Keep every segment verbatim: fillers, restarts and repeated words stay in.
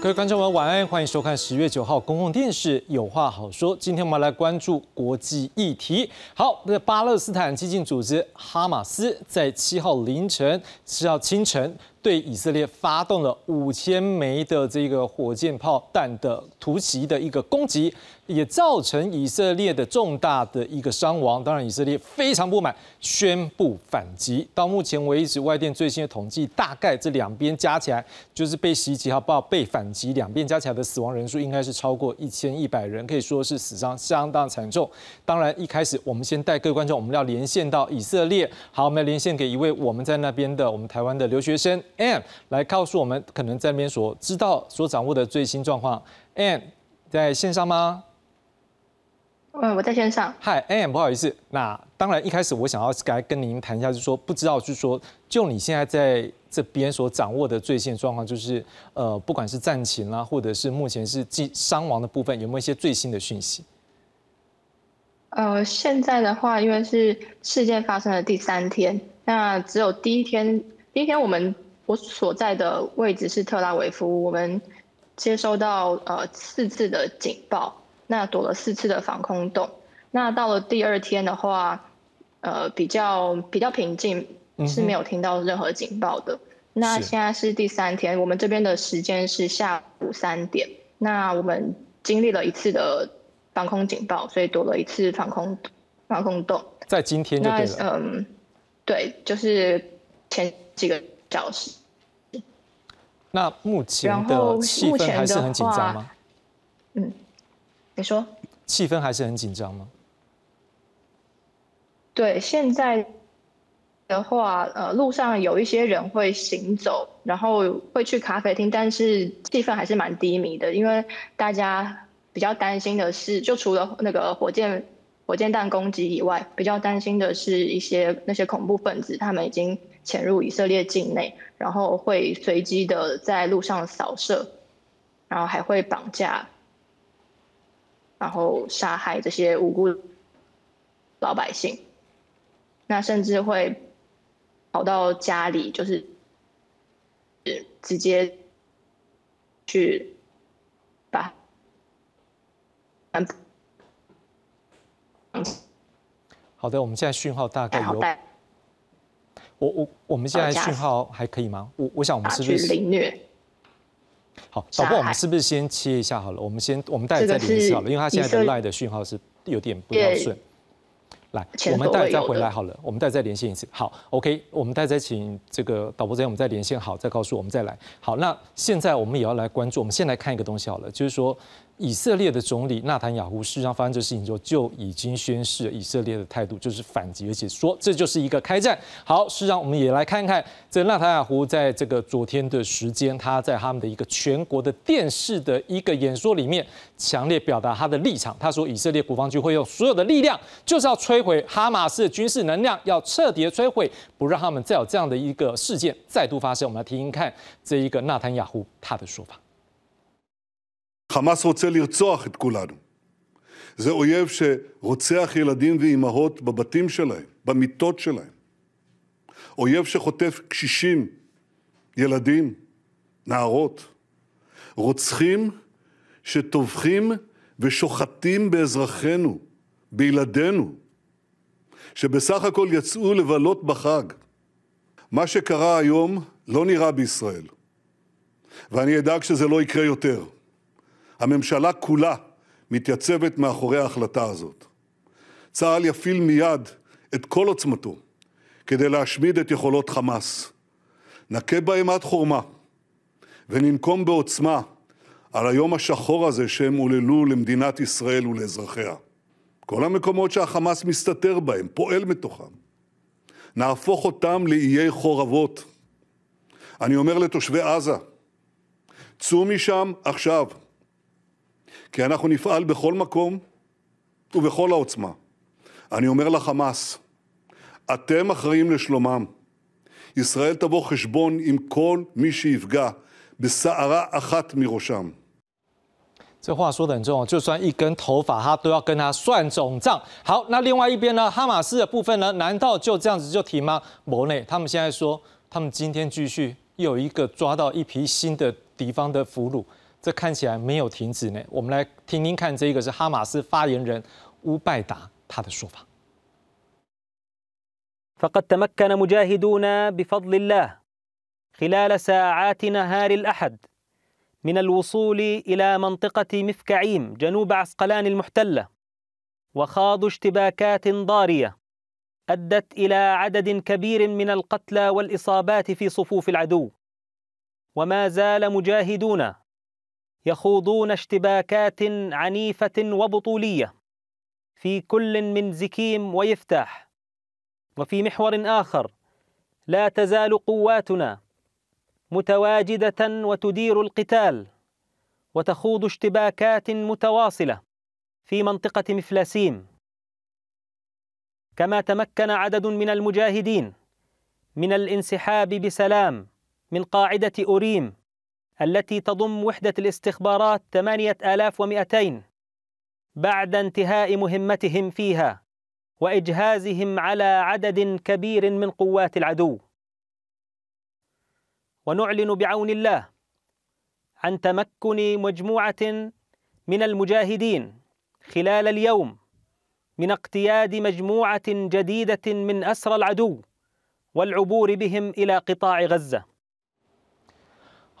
各位观众朋友，晚安，欢迎收看十月九号公共电视《有话好说》。今天我们来关注国际议题。好，巴勒斯坦激进组织哈马斯在七号凌晨、七号清晨对以色列发动了五千枚的这个火箭炮弹的突袭的一个攻击，也造成以色列的重大的一个伤亡。当然，以色列非常不满，宣布反击。到目前为止，外电最新的统计，大概这两边加起来，就是被袭击和被反。及两边加起来的死亡人数应该是超过一千一百人，可以说是死伤相当惨重。当然，一开始我们先带各位观众，我们要连线到以色列。好，我们连线给一位我们在那边的我们台湾的留学生 Ann 来告诉我们，可能在那边所知道、所掌握的最新状况。Ann 在线上吗？嗯，我在线上。嗨 ，Ann， 不好意思。那当然，一开始我想要来跟您谈一下，就是说不知道，就是说就你现在在这边所掌握的最新状况，就是呃，不管是战情啦、啊，或者是目前是伤亡的部分，有没有一些最新的讯息？呃，现在的话，因为是事件发生的第三天，那只有第一天，第一天我们我所在的位置是特拉维夫，我们接收到呃四次的警报。那躲了四次的防空洞。那到了第二天的话，呃，比较比较平静，是没有听到任何警报的。嗯、那现在是第三天，我们这边的时间是下午三点。那我们经历了一次的防空警报，所以躲了一次防空防空洞。在今天就对了。那嗯，对，就是前几个小时。那目前的气氛还是很紧张吗？嗯。你说气氛还是很紧张吗？对，现在的话，呃，路上有一些人会行走，然后会去咖啡厅，但是气氛还是蛮低迷的，因为大家比较担心的是，就除了那个火箭火箭弹攻击以外，比较担心的是一些那些恐怖分子，他们已经潜入以色列境内，然后会随机的在路上扫射，然后还会绑架。然后杀害这些无辜老百姓，那甚至会跑到家里，就是直接去把好的，我们现在讯号大概有。我我我们现在讯号还可以吗？我我想我们是不是凌虐？好，导播，我们是不是先切一下好了？我们先，我们待会再连线好了，因为他现在的 LINE 的讯号是有点不太顺。来，我们待会再回来好了，我们待会再连线一次。好 ，OK， 我们待会再请这个导播这边我们再连线好，再告诉我们再来。好，那现在我们也要来关注，我们先来看一个东西好了，就是说以色列的总理纳坦雅胡事实上发生这事情之后，就已经宣示以色列的态度就是反击，而且说这就是一个开战。好，事实上我们也来看看这纳坦雅胡在这个昨天的时间，他在他们的一个全国的电视的一个演说里面，强烈表达他的立场。他说，以色列国防军会用所有的力量，就是要摧毁哈马斯的军事能量，要彻底摧毁，不让他们再有这样的一个事件再度发生。我们来听听看这一个纳坦雅胡他的说法。חמאס רוצה לרצוח את כולנו. זה אויב שרוצח ילדים ואימהות בבתים שלהם, במיטות שלהם. אויב שחוטף קשישים, ילדים, נערות. רוצחים שטובחים ושוחטים באזרחינו, בילדינו, שבסך הכל יצאו לבלות בחג. מה שקרה היום לא נראה בישראל, ואני אדאג שזה לא יקרה יותר.הממשלה כולה מתייצבת מאחורי ההחלטה הזאת. צה"ל יפעיל מיד את כל עוצמתו כדי להשמיד את יכולות חמאס. נקה בהם עד חורמה וננקום בעוצמה על היום השחור הזה שהם הוללו למדינת ישראל ולאזרחיה. כל המקומות שהחמאס מסתתר בהם, פועל מתוכם. נהפוך אותם לאיי חורבות. אני אומר לתושבי עזה, צאו משם עכשיו.כי אנחנו נפעל בכל מקום ובכל העוצמה. אני אומר לחמאס, אתם אחראים לשלומם. ישראל תבוא חשבון עם כל מי שיפגע בסערה אחת מראשם.这话说得很重要，就算一根头发，他都要跟他算总账。好，那另外一边呢，哈马斯的部分呢，难道就这样子就停吗？没呢，他们现在说，他们今天继续又有一个抓到一批新的敌方的俘虏。这看起来没有停止呢。我们来听听看，这个是哈马斯发言人乌拜达他的说法。فقد تمكن مجاهدونا بفضل الله خلال ساعات نهار الأحد من الوصول إلى منطقة مفكعيم جنوب عسقلان المحتلة وخاضوا اشتباكات ضارية أدت إلى عدد كبير من القتلى والإصابات في صفوف العدو وما زال مجاهدونا يخوضون اشتباكات عنيفة وبطولية في كل من زكيم ويفتاح وفي محور آخر لا تزال قواتنا متواجدة وتدير القتال وتخوض اشتباكات متواصلة في منطقة مفلسيم كما تمكن عدد من المجاهدين من الانسحاب بسلام من قاعدة أوريم التي تضم وحدة الاستخبارات ثمانية آلاف ومئتين بعد انتهاء مهمتهم فيها وإجهازهم على عدد كبير من قوات العدو ونعلن بعون الله عن تمكن مجموعة من المجاهدين خلال اليوم من اقتياد مجموعة جديدة من أسرى العدو والعبور بهم إلى قطاع غزة。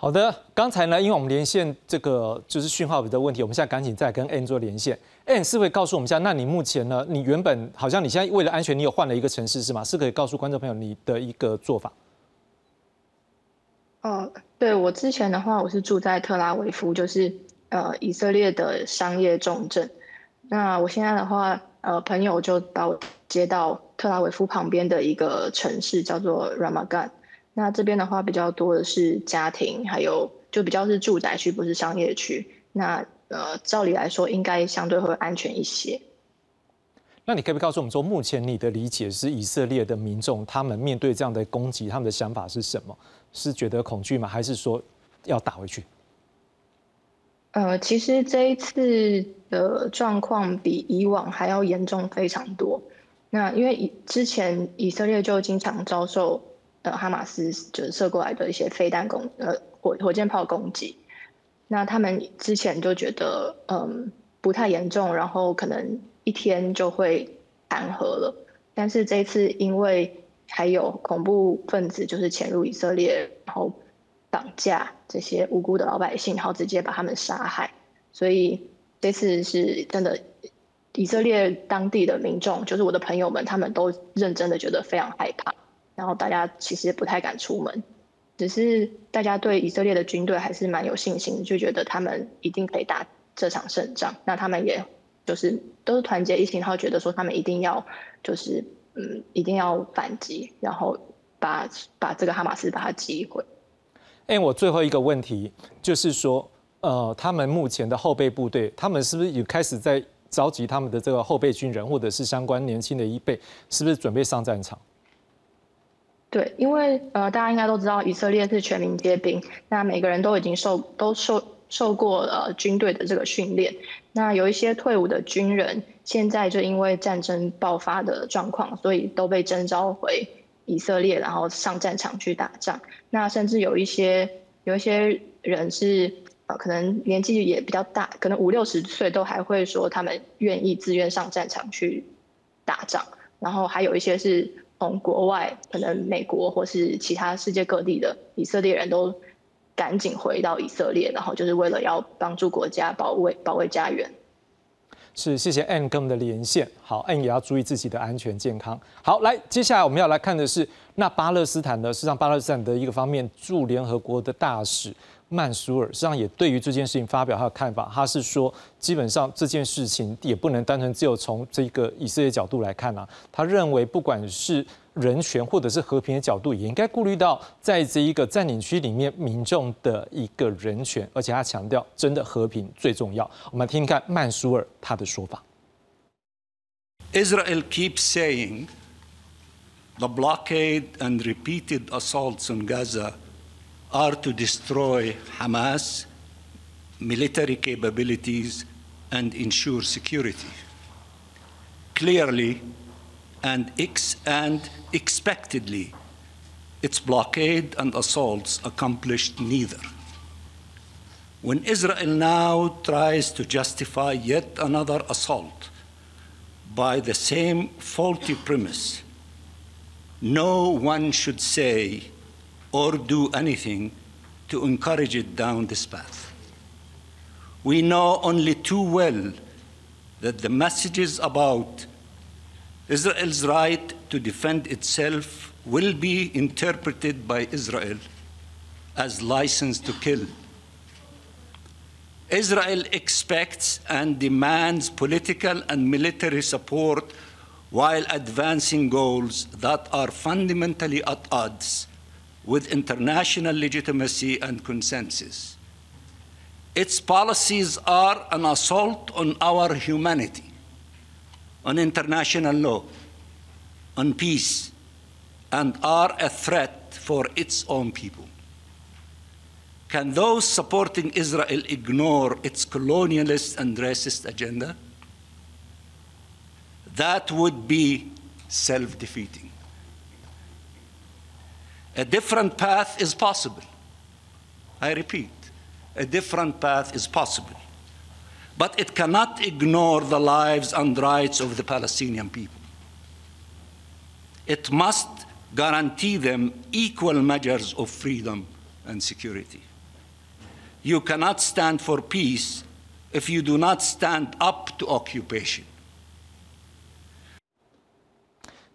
好的，刚才呢，因为我们连线这个就是讯号的问题，我们现在赶紧再跟 Ann 做连线。Ann 是会告诉我们一下，那你目前呢，你原本好像你现在为了安全，你有换了一个城市是吗？是可以告诉观众朋友你的一个做法。哦，对，我之前的话，我是住在特拉维夫，就是呃以色列的商业重镇。那我现在的话，呃，朋友就把我接到特拉维夫旁边的一个城市，叫做 Ramat Gan。那这边的话比较多的是家庭，还有就比较是住宅区，不是商业区。那呃，照理来说应该相对会安全一些。那你可不可以告诉我们说，目前你的理解是以色列的民众他们面对这样的攻击，他们的想法是什么？是觉得恐惧吗？还是说要打回去？呃，其实这一次的状况比以往还要严重非常多。那因为之前以色列就经常遭受。呃，哈马斯就是射过来的一些飞弹攻，呃，火火箭炮攻击。那他们之前就觉得，嗯，不太严重，然后可能一天就会谈和了。但是这一次，因为还有恐怖分子就是潜入以色列，然后绑架这些无辜的老百姓，然后直接把他们杀害。所以这次是真的，以色列当地的民众，就是我的朋友们，他们都认真的觉得非常害怕。然后大家其实不太敢出门，只是大家对以色列的军队还是蛮有信心，就觉得他们一定可以打这场胜仗。那他们也就是都是团结一心，然后觉得说他们一定要就是嗯一定要反击，然后把把这个哈马斯把它击毁。哎，我最后一个问题就是说，呃，他们目前的后备部队，他们是不是也开始在召集他们的这个后备军人，或者是相关年轻的一辈，是不是准备上战场？对，因为呃，大家应该都知道，以色列是全民皆兵，那每个人都已经受都受受过呃军队的这个训练。那有一些退伍的军人，现在就因为战争爆发的状况，所以都被征召回以色列，然后上战场去打仗。那甚至有一些有一些人是呃，可能年纪也比较大，可能五六十岁都还会说他们愿意自愿上战场去打仗。然后还有一些是。从国外，可能美国或是其他世界各地的以色列人都赶紧回到以色列，然后就是为了要帮助国家保卫保卫家园。是，谢谢 Ann 跟我们的连线。好 ，Ann 也要注意自己的安全健康。好，来，接下来我们要来看的是那巴勒斯坦的，事实上巴勒斯坦的一个方面驻联合国的大使曼苏尔，事实上也对于这件事情发表他的看法。他是说，基本上这件事情也不能单纯只有从这个以色列角度来看啊。他认为，不管是人权或者是和平的角度，也应该顾虑到在这一个占领区里面民众的一个人权，而且他强调，真的和平最重要。我们来听听看曼苏尔他的说法。Israel keeps saying the blockade and repeated assaults on Gaza are to destroy Hamas military capabilities and ensure security. Clearly, and ex and expectedly, its blockade and assaults accomplished neither. When Israel now tries to justify yet another assault by the same faulty premise, no one should say or do anything to encourage it down this path. We know only too well that the messages about Israel's right to defend itself will be interpreted by Israel as license to kill. Israel expects and demands political and military support while advancing goals that are fundamentally at odds with international legitimacy and consensus. Its policies are an assault on our humanity, on international law, on peace, and are a threat for its own people. Can those supporting Israel ignore its colonialist and racist agenda? That would be self-defeating. A different path is possible. I repeat, a different path is possible. But it cannot ignore the lives and rights of the Palestinian people. It must guarantee them equal measures of freedom and security. You cannot stand for peace if you do not stand up to occupation.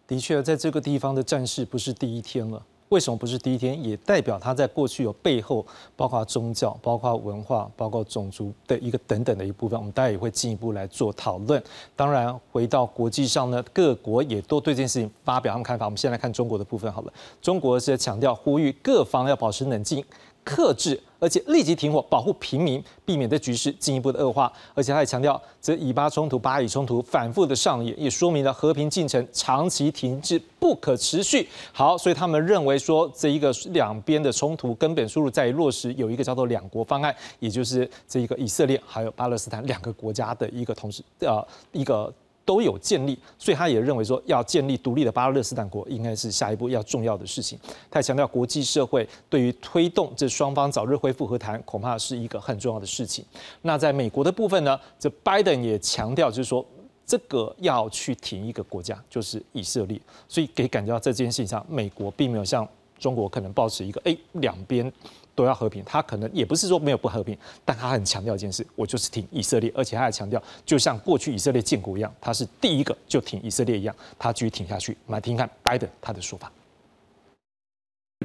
的确，在这个地方的战事不是第一天了。为什么不是第一天？也代表它在过去有背后，包括宗教、包括文化、包括种族的一个等等的一部分。我们当然也会进一步来做讨论。当然，回到国际上呢，各国也都对这件事情发表他们看法。我们先来看中国的部分好了。中国是强调呼吁各方要保持冷静、克制，而且立即停火，保护平民，避免这局势进一步的恶化。而且他也强调，这以巴冲突、巴以冲突反复的上演，也说明了和平进程长期停滞不可持续。好，所以他们认为说，这一个两边的冲突根本输入在于落实有一个叫做两国方案，也就是这一个以色列还有巴勒斯坦两个国家的一个同时呃一个。都有建立，所以他也认为说，要建立独立的巴勒斯坦国，应该是下一步要重要的事情。他也强调，国际社会对于推动这双方早日恢复和谈，恐怕是一个很重要的事情。那在美国的部分呢，这 Biden 也强调，就是说。这个要去挺一个国家，就是以色列，所以可以感觉到在这件事情上，美国并没有像中国可能抱持一个哎两边都要和平，他可能也不是说没有不和平，但他很强调一件事，我就是挺以色列，而且他还强调，就像过去以色列建国一样，他是第一个就挺以色列一样，他继续挺下去。我们来听看拜登他的说法。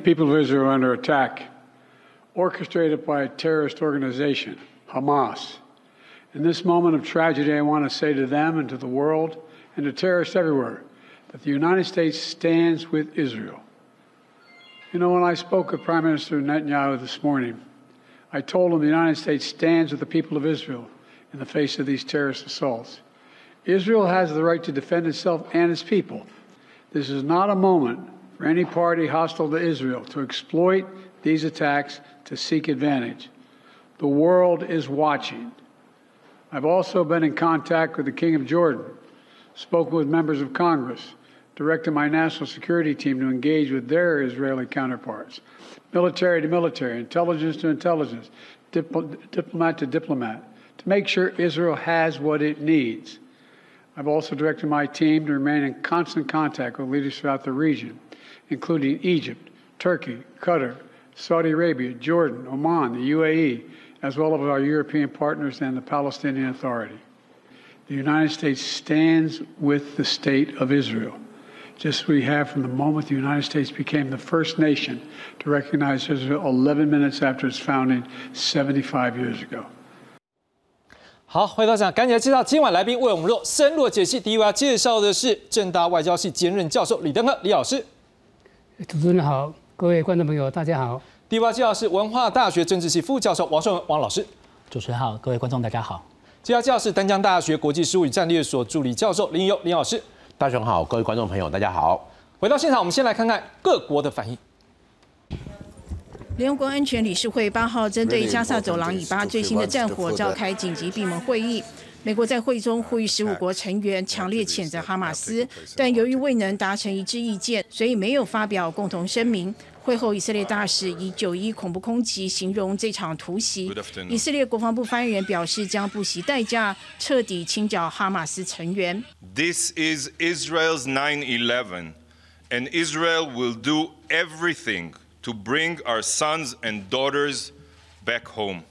The people of Israel are under attack, orchestrated by a terrorist organization, Hamas. In this moment of tragedy, I want to say to them and to the world and to terrorists everywhere that the United States stands with Israel. You know, when I spoke with Prime Minister Netanyahu this morning, I told him the United States stands with the people of Israel in the face of these terrorist assaults. Israel has the right to defend itself and its people. This is not a moment for any party hostile to Israel to exploit these attacks to seek advantage. The world is watching. I've also been in contact with the King of Jordan, spoken with members of Congress, directed my national security team to engage with their Israeli counterparts, military to military, intelligence to intelligence, dip- diplomat to diplomat, to make sure Israel has what it needs. I've also directed my team to remain in constant contact with leaders throughout the region, including Egypt, Turkey, Qatar, Saudi Arabia, Jordan, Oman, the U A E, as well as our European partners and the Palestinian Authority. The United States stands with the state of Israel, just as we have from the moment the United States became the first nation to recognize Israel eleven minutes after its founding seventy-five years ago. 好，回到现场，赶紧来介绍今晚来宾为我们做深入解析。第一位要介绍的是政大外交系兼任教授李登鹤李老师。主持人好，各位观众朋友大家好。第八位教授是文化大学政治系副教授王顺文王老师。主持人好，各位观众大家好。第八位教授是丹江大学国际事务与战略所助理教授林友林老师。大雄好，各位观众朋友大家好。回到现场，我们先来看看各国的反应。联合国安全理事会八号针对加萨走廊以巴最新的战火召开紧急闭门会议。美国在会议中呼吁十五国成员强烈谴责哈马斯，但由于未能达成一致意见，所以没有发表共同声明。会后，以色列大使以九一恐怖空袭形容这场突袭。以色列国防部发言人表示，将不惜代价彻底清剿哈马斯成员。This is Israel's nine eleven, and Israel will do everything to bring our sons and daughters back home.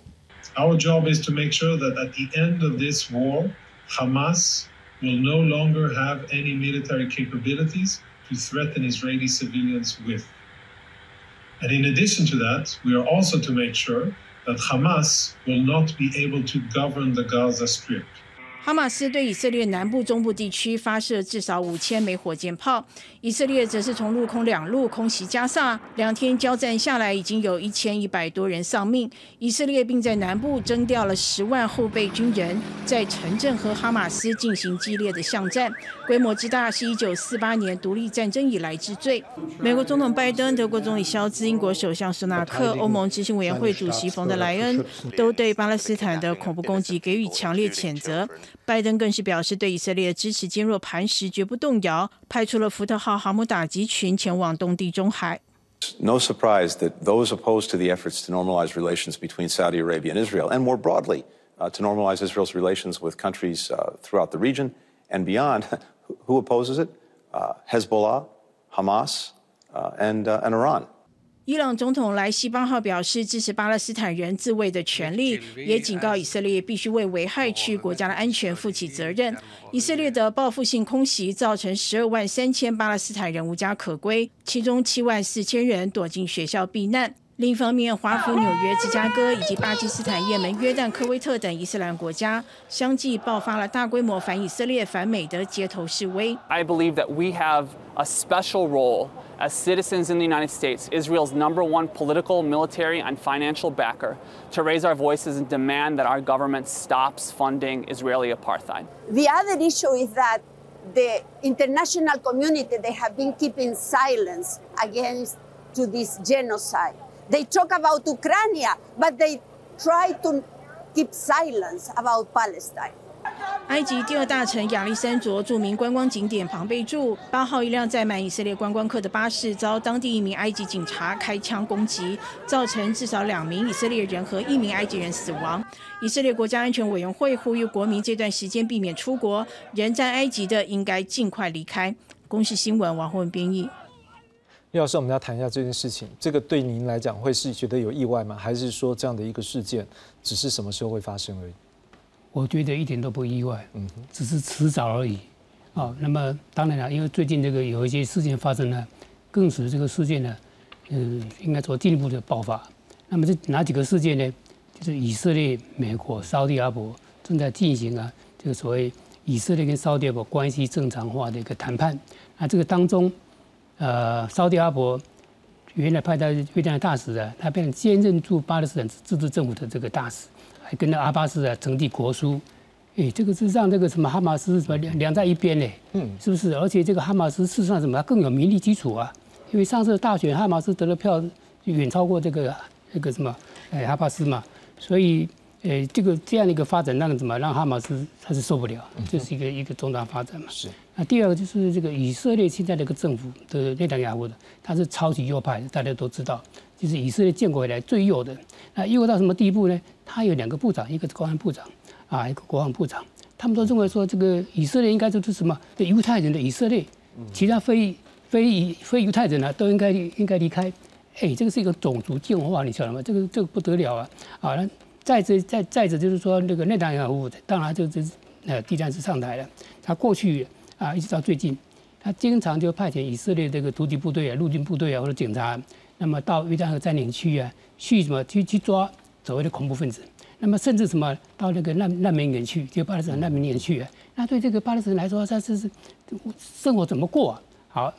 Our job is to make sure that at the end of this war, Hamas will no longer have any military capabilities to threaten Israeli civilians with.And in addition to that, we are also to make sure that Hamas will not be able to govern the Gaza Strip. 哈马斯对以色列南部、中部地区发射至少五千枚火箭炮，以色列则是从陆空两路空袭加萨。两天交战下来，已经有一千一百多人丧命。以色列并在南部征调了十万后备军人，在城镇和哈马斯进行激烈的巷战，规模之大是一九四八年独立战争以来之最。美国总统拜登、德国总理肖兹、英国首相苏纳克、欧盟执行委员会主席冯德莱恩都对巴勒斯坦的恐怖攻击给予强烈谴责。拜登更是表示对以色列的支持坚若磐石，绝不动摇，派出了福特号航母打击群前往东地中海。No surprise that those opposed to the efforts to normalize relations between Saudi Arabia and Israel, and more broadly to normalize Israel's relations with countries throughout the region and beyond, who opposes it? Hezbollah, Hamas, and and Iran.伊朗总统莱西八号表示支持巴勒斯坦人自卫的权利，也警告以色列必须为危害区域国家的安全负起责任。以色列的报复性空袭造成十二万三千巴勒斯坦人无家可归，其中七万四千人躲进学校避难。另一方面，华府、纽约、芝加哥以及巴基斯坦、也门、约旦、科威特等伊斯兰国家相继爆发了大规模反以色列、反美的街头示威。I believe that we have a special role as citizens in the United States, Israel's number one political, military, and financial backer, to raise our voices and demand that our government stops funding Israeli apartheid. The other issue is that the international community, they have been keeping silence against to this genocide.They talk about Ukraine, but they try to keep silence about Palestine. 埃及第二大城亚历山卓著名观光景点庞贝柱，八号一辆载满以色列观光客的巴士遭当地一名埃及警察开枪攻击，造成至少两名以色列人和一名埃及人死亡。以色列国家安全委员会呼吁国民这段时间避免出国，人在埃及的应该尽快离开。公视新闻王宏文编译。廖老师，我们要谈一下这件事情，这个对您来讲会是觉得有意外吗？还是说这样的一个事件只是什么时候会发生而已？我觉得一点都不意外，嗯，只是迟早而已。啊、哦，那么当然了，因为最近这个有一些事件发生呢，更使这个事件呢，嗯、呃，应该说进一步的爆发。那么这哪几个事件呢？就是以色列、美国、沙特阿拉伯正在进行啊，这个所谓以色列跟沙特阿拉伯关系正常化的一个谈判。那这个当中。呃，沙特阿拉伯原来派到约旦的大使啊，他变成兼任驻巴勒斯坦自治政府的这个大使，还跟着阿巴斯啊成立国书，哎，这个是让这个什么哈马斯什么两在一边嘞，嗯，是不是？而且这个哈马斯事实上什么更有民力基础啊，因为上次大选哈马斯得的票远超过这个那个什么哎阿巴斯嘛，所以呃这个这样的一个发展让什么让哈马斯他是受不了，这是一个一个重大发展嘛。是。那第二个就是这个以色列现在这个政府的内塔尼亚胡的，他是超级右派，大家都知道，就是以色列建国以来最右的。那右到什么地步呢？他有两个部长，一个是公安部长，啊，一个国防部长，他们都认为说这个以色列应该就是什么对犹太人的以色列，其他非非非犹太人啊都应该应该离开。哎，这个是一个种族净化，你晓得吗？这个这个不得了啊！啊，那再者再再者就是说那个内塔尼亚胡，当然就是呃第三次上台了，他过去。啊，一直到最近，他经常就派遣以色列这个突击部队啊、陆军部队啊或者警察，那么到约旦河占领区啊，去什么去去抓所谓的恐怖分子，那么甚至什么到那个难难民营去，就巴勒斯坦难民营去啊。那对这个巴勒斯坦来说，他是生活怎么过啊？好，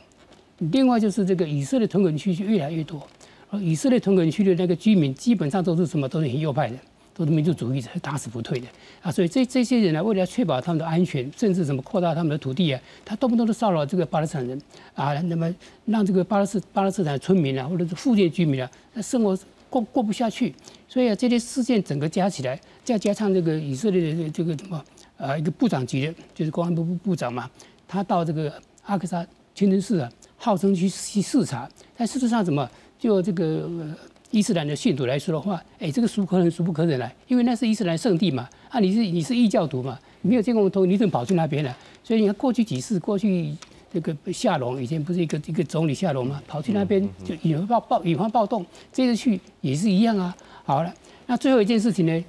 另外就是这个以色列屯垦区就越来越多，而以色列屯垦区的那个居民基本上都是什么都是很右派的。都是民族主义者，打死不退的啊！所以这这些人呢，为了确保他们的安全，甚至什么扩大他们的土地啊，他动不动都骚扰这个巴勒斯坦人啊，那么让这个巴勒斯巴勒斯坦村民啊，或者是附近居民啊，生活过过不下去。所以啊，这些事件整个加起来，再加上这个以色列的这个什么呃一个部长级的，就是公安部部长嘛，他到这个阿克萨清真寺啊，号称去去视察，但事实上怎么就这个、呃、伊斯兰的信徒来说的话，哎，这个孰可忍孰不可忍啊？因为那是伊斯兰圣地嘛，啊，你是你是异教徒嘛，你没有见过我头，你怎么跑去那边了、啊？所以你看过去几次，过去。这个夏龙以前不是一个一个总理夏龙嘛，跑去那边就引发暴引发暴动，这次去也是一样啊。好了，那最后一件事情呢，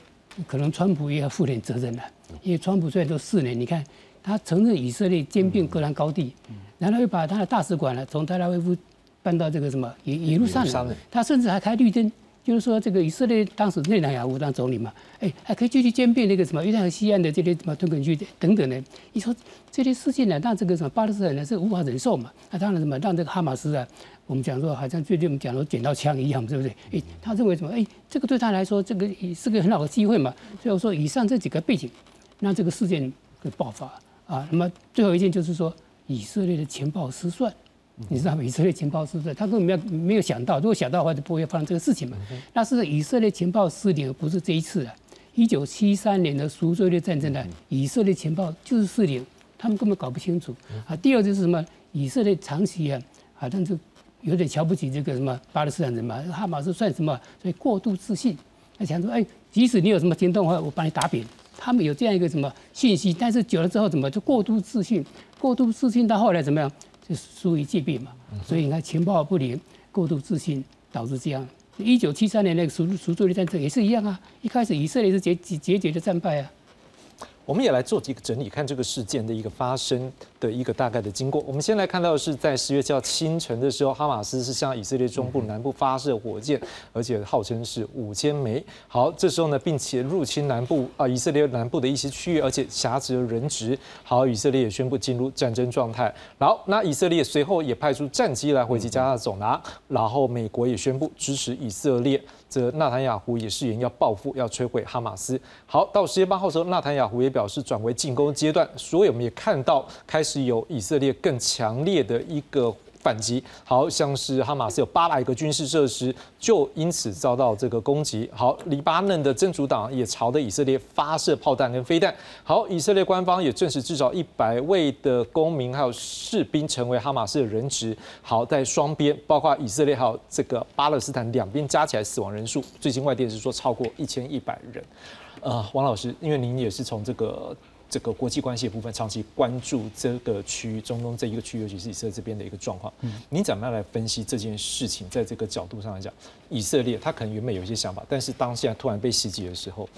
可能川普也要负点责任了，因为川普虽然都四年，你看他承认以色列兼并戈兰高地，然后又把他的大使馆呢从特拉维夫搬到这个什么耶耶路撒冷，他甚至还开绿灯，就是说这个以色列当时内塔尼亚胡当总理嘛，哎，还可以继续兼并那个什么约旦河西岸的这些什么屯垦区等等呢。你说这些事情呢，让这个什么巴勒斯坦呢是无法忍受嘛？那当然什么让这个哈马斯啊，我们讲说好像最近我们讲说捡到枪一样，是不是？哎，他认为什么？哎，这个对他来说，这个是个很好的机会嘛。所以我说以上这几个背景，让这个事件的爆发啊。那么最后一件就是说以色列的情报失算。你知道以色列情报失算，他根本没有没有想到，如果想到的话就不会发生这个事情嘛。那是以色列情报失灵，不是这一次了。一九七三年的赎罪日战争呢，以色列情报就是失灵，他们根本搞不清楚啊。第二就是什么？以色列长期啊，好像就有点瞧不起这个什么巴勒斯坦人嘛，哈马斯算什么？所以过度自信，他想说，哎，即使你有什么行动的话，我把你打扁。他们有这样一个什么信息，但是久了之后怎么就过度自信？过度自信到后来怎么样？疏于戒备嘛，所以你看情报不灵、过度自信导致这样。一九七三年那个赎赎罪日战争也是一样啊，一开始以色列是节节节的战败啊。我们也来做几个整理，看这个事件的一个发生的一个大概的经过。我们先来看到的是，在十月七号清晨的时候，哈马斯是向以色列中部南部发射火箭，而且号称是五千枚。好，这时候呢，并且入侵南部啊、呃，以色列南部的一些区域，而且挟持了人质。好，以色列也宣布进入战争状态。然后，那以色列随后也派出战机来回击加沙走廊。然后，美国也宣布支持以色列。则纳坦雅胡也誓言要报复，要摧毁哈马斯。好，到十月八号的时候，纳坦雅胡也表示转为进攻阶段，所以我们也看到开始有以色列更强烈的一个反击。好，像是哈马斯有八百个军事设施就因此遭到这个攻击。好，黎巴嫩的真主党也朝着以色列发射炮弹跟飞弹。好，以色列官方也证实至少一百位的公民还有士兵成为哈马斯的人质。好，在双边包括以色列还有这个巴勒斯坦两边加起来死亡人数，最新外电是说超过一千一百人。呃，王老师，因为您也是从这个这个国际关系的部分长期关注这个区域，中东这一个区域，尤其是以色列这边的一个状况，您怎么样来分析这件事情？在这个角度上来讲，以色列他可能原本有一些想法，但是当下突然被袭击的时候，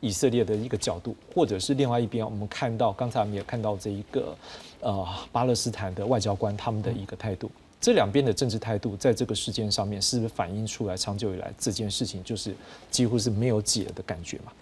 以色列的一个角度，或者是另外一边，我们看到刚才我们也看到这一个呃巴勒斯坦的外交官他们的一个态度。这两边的政治态度在这个事件上面是不是反映出来长久以来这件事情就是几乎是没有解的感觉嘛？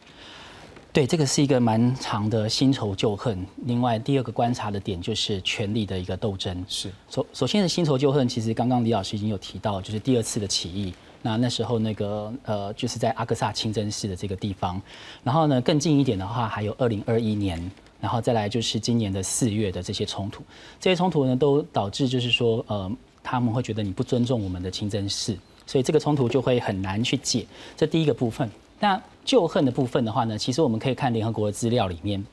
对，这个是一个蛮长的新仇旧恨。另外第二个观察的点就是权力的一个斗争。是，首首先的新仇旧恨，其实刚刚李老师已经有提到，就是第二次的起义。那那时候那个呃，就是在阿克萨清真寺的这个地方。然后呢，更近一点的话，还有二零二一年。然后再来就是今年的四月的这些冲突。这些冲突呢，都导致就是说呃，他们会觉得你不尊重我们的清真寺，所以这个冲突就会很难去解。这第一个部分。那旧恨的部分的话呢，其实我们可以看联合国的资料里面，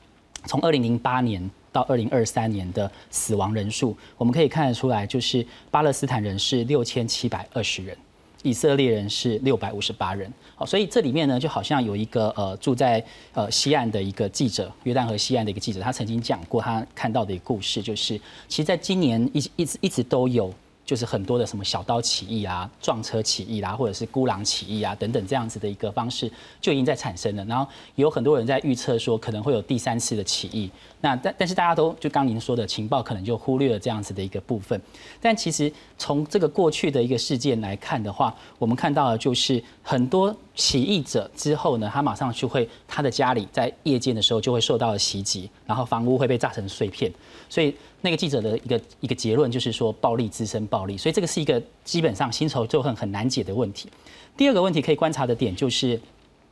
从二零零八年到二零二三年的死亡人数，我们可以看得出来，就是巴勒斯坦人是六千七百二十人，以色列人是六百五十八人。好，所以这里面呢，就好像有一个呃住在呃西岸的一个记者，约旦河西岸的一个记者，他曾经讲过他看到的一个故事，就是其实在今年一一直一直都有。就是很多的什么小刀起义啊、撞车起义啦、啊，或者是孤狼起义啊等等这样子的一个方式就已经在产生了。然后也有很多人在预测说可能会有第三次的起义。那但但是大家都就刚您说的情报可能就忽略了这样子的一个部分。但其实从这个过去的一个事件来看的话，我们看到的就是很多起义者之后呢，他马上就会他的家里在夜间的时候就会受到了袭击，然后房屋会被炸成碎片。所以那个记者的一个一个结论就是说，暴力滋生暴力，所以这个是一个基本上新仇旧恨很难解的问题。第二个问题可以观察的点就是，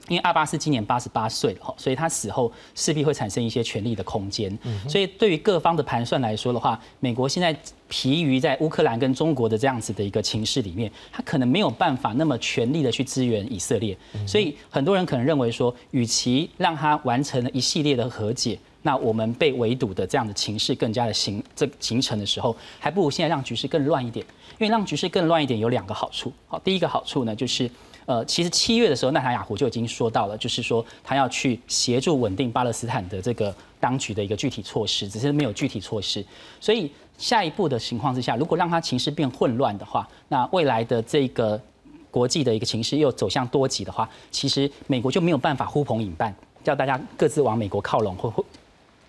因为阿巴斯今年八十八岁了，所以他死后势必会产生一些权力的空间。所以对于各方的盘算来说的话，美国现在疲于在乌克兰跟中国的这样子的一个情势里面，他可能没有办法那么全力的去支援以色列。所以很多人可能认为说，与其让他完成了一系列的和解。那我们被围堵的这样的情势更加的形这形成的时候，还不如现在让局势更乱一点。因为让局势更乱一点有两个好处。好，第一个好处呢，就是呃，其实七月的时候，纳塔雅胡就已经说到了，就是说他要去协助稳定巴勒斯坦的这个当局的一个具体措施，只是没有具体措施，所以。下一步的情况之下，如果让它情势变混乱的话，那未来的这个国际的一个情势又走向多极的话，其实美国就没有办法呼朋引伴，叫大家各自往美国靠拢，或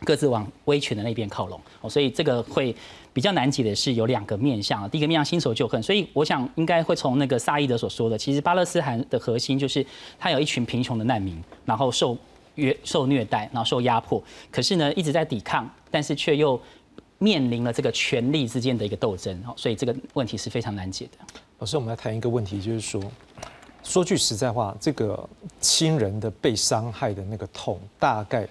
各自往威权的那边靠拢。所以这个会比较难解的是有两个面向，第一个面向新仇旧恨，所以我想应该会从那个萨义德所说的，其实巴勒斯坦的核心就是它有一群贫穷的难民，然后受虐、受虐待，然后受压迫，可是呢一直在抵抗，但是却又。面临了这个权力之间的一个斗争，所以这个问题是非常难解的。老师，我们来谈一个问题，就是说，说句实在话，这个亲人的被伤害的那个痛，大概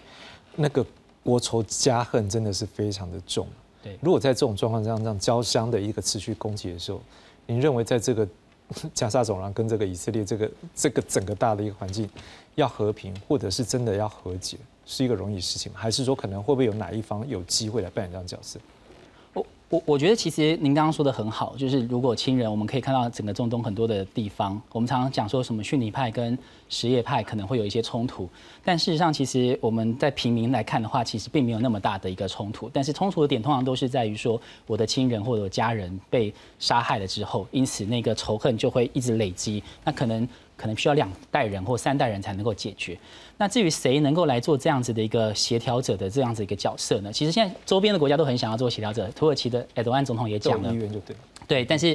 那个国仇家恨真的是非常的重。对，如果在这种状况上，让交相的一个持续攻击的时候，您认为在这个加沙走廊跟这个以色列这个这个整个大的一个环境，要和平或者是真的要和解？是一个容易的事情吗？还是说可能会不会有哪一方有机会来扮演这样的角色？我我我觉得其实您刚刚说的很好，就是如果亲人，我们可以看到整个中东很多的地方，我们常常讲说什么逊尼派跟什叶派可能会有一些冲突，但事实上其实我们在平民来看的话，其实并没有那么大的一个冲突，但是冲突的点通常都是在于说我的亲人或者我家人被杀害了之后，因此那个仇恨就会一直累积，那可能。可能需要两代人或三代人才能够解决。那至于谁能够来做这样子的一个协调者的这样子一个角色呢？其实现在周边的国家都很想要做协调者，土耳其的埃多安总统也讲了，对，但是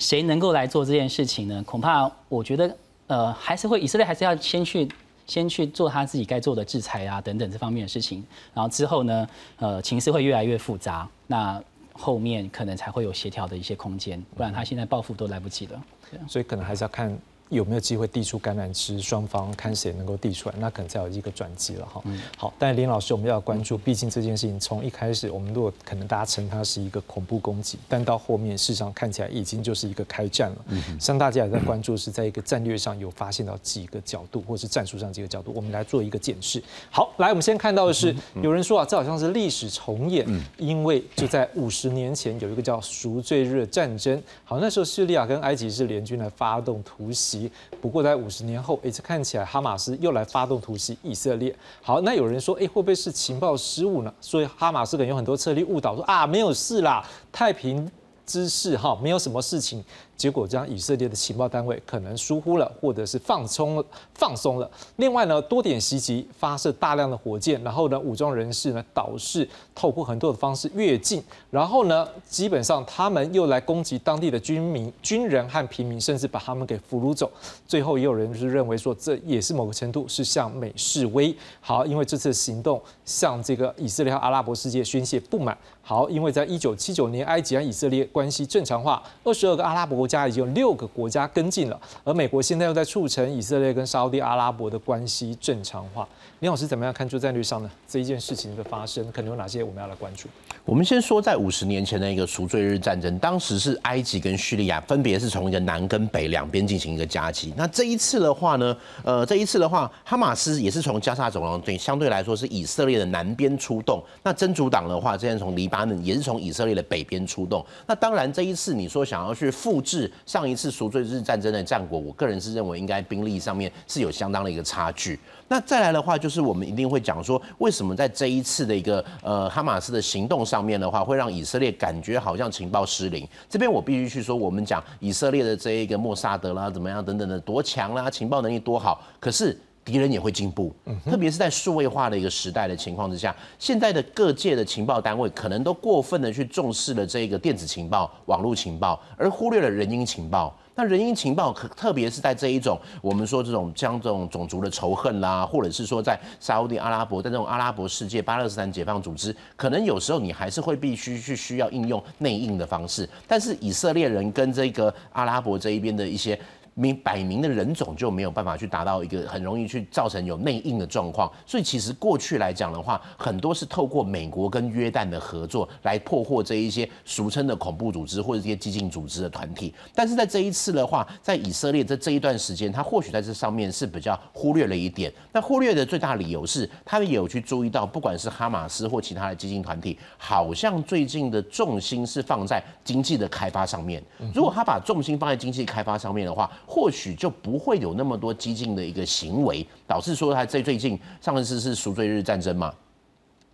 谁能够来做这件事情呢？恐怕我觉得，呃，还是会以色列还是要先去。先去做他自己该做的制裁啊等等这方面的事情，然后之后呢，呃，情势会越来越复杂，那后面可能才会有协调的一些空间，不然他现在报复都来不及了。所以可能还是要看。有没有机会递出橄榄枝？双方看谁能够递出来，那可能才有一个转机了哈。好，但林老师，我们要关注，毕竟这件事情从一开始，我们如果可能大家称它是一个恐怖攻击，但到后面事实上看起来已经就是一个开战了。像大家也在关注是在一个战略上有发现到几个角度，或是战术上几个角度，我们来做一个检视。好，来我们先看到的是，有人说啊，这好像是历史重演，因为就在五十年前有一个叫赎罪日的战争，好，那时候叙利亚跟埃及是联军来发动突袭。不过在五十年后，哎，这看起来哈马斯又来发动突袭以色列。好，那有人说，哎，会不会是情报失误呢？所以哈马斯可能有很多策略误导，说啊，没有事啦，太平之事哈，没有什么事情。结果将以色列的情报单位可能疏忽了，或者是放松放松了。另外呢，多点袭击，发射大量的火箭，然后呢，武装人士呢导致透过很多的方式越境，然后呢，基本上他们又来攻击当地的军民、军人和平民，甚至把他们给俘虏走。最后也有人是认为说，这也是某个程度是向美示威。好，因为这次行动向这个以色列和阿拉伯世界宣泄不满。好，因为在一九七九年，埃及和以色列关系正常化，二十二个阿拉伯国。已经有六个国家跟进了，而美国现在又在促成以色列跟沙地阿拉伯的关系正常化。林老师怎么样看出战略上呢？这一件事情的发生，可能有哪些我们要来关注？我们先说在五十年前的一个赎罪日战争，当时是埃及跟叙利亚分别是从一个南跟北两边进行一个夹击。那这一次的话呢，呃，这一次的话，哈马斯也是从加沙走廊对相对来说是以色列的南边出动。那真主党的话，之前从黎巴嫩也是从以色列的北边出动。那当然这一次你说想要去复制。上一次赎罪日战争的战果，我个人是认为应该兵力上面是有相当的一个差距。那再来的话，就是我们一定会讲说，为什么在这一次的一个呃哈马斯的行动上面的话，会让以色列感觉好像情报失灵。这边我必须去说，我们讲以色列的这一个莫萨德啦，怎么样等等的多强啦，情报能力多好，可是。敌人也会进步，特别是在数位化的一个时代的情况之下，现在的各界的情报单位可能都过分的去重视了这个电子情报、网络情报，而忽略了人因情报。那人因情报，特别是在这一种我们说这种像这种种族的仇恨啦，或者是说在沙地阿拉伯，在这种阿拉伯世界、巴勒斯坦解放组织，可能有时候你还是会必须去需要应用内应的方式。但是以色列人跟这个阿拉伯这一边的一些。明摆明的人种就没有办法去达到一个很容易去造成有内应的状况。所以其实过去来讲的话，很多是透过美国跟约旦的合作来破获这一些俗称的恐怖组织或者这些激进组织的团体。但是在这一次的话，在以色列在这一段时间，他或许在这上面是比较忽略了一点。那忽略的最大理由是，他们也有去注意到，不管是哈马斯或其他的激进团体，好像最近的重心是放在经济的开发上面。如果他把重心放在经济开发上面的话，或许就不会有那么多激进的一个行为，导致说他在最近上次是赎罪日战争嘛。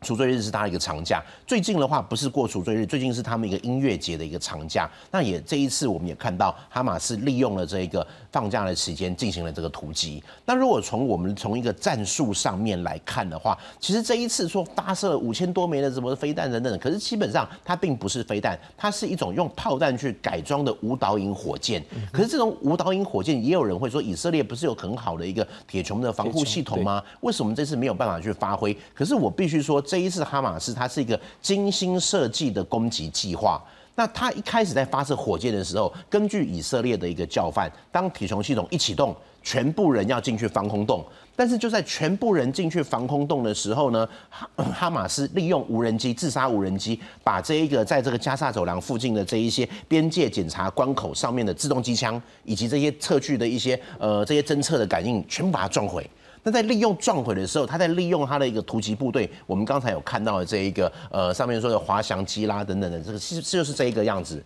赎罪日是他的一个长假，最近的话不是过赎罪日，最近是他们一个音乐节的一个长假。那也这一次我们也看到，哈马斯利用了这个放假的期间进行了这个突击。那如果从我们从一个战术上面来看的话，其实这一次说发射了五千多枚的什么飞弹等等，可是基本上它并不是飞弹，它是一种用炮弹去改装的无导引火箭。可是这种无导引火箭，也有人会说，以色列不是有很好的一个铁穹的防护系统吗？为什么这次没有办法去发挥？可是我必须说。这一次哈马斯它是一个精心设计的攻击计划。那他一开始在发射火箭的时候，根据以色列的一个教范，当铁穹系统一启动，全部人要进去防空洞。但是就在全部人进去防空洞的时候呢，哈马斯利用无人机自杀无人机，把这一个在这个加沙走廊附近的这一些边界检查关口上面的自动机枪，以及这些测距的一些呃这些侦测的感应，全部把它撞毁。那在利用撞毁的时候，他在利用他的一个突击部队，我们刚才有看到的这一个呃上面说的滑翔机啦等等的，这个就是这一个样子。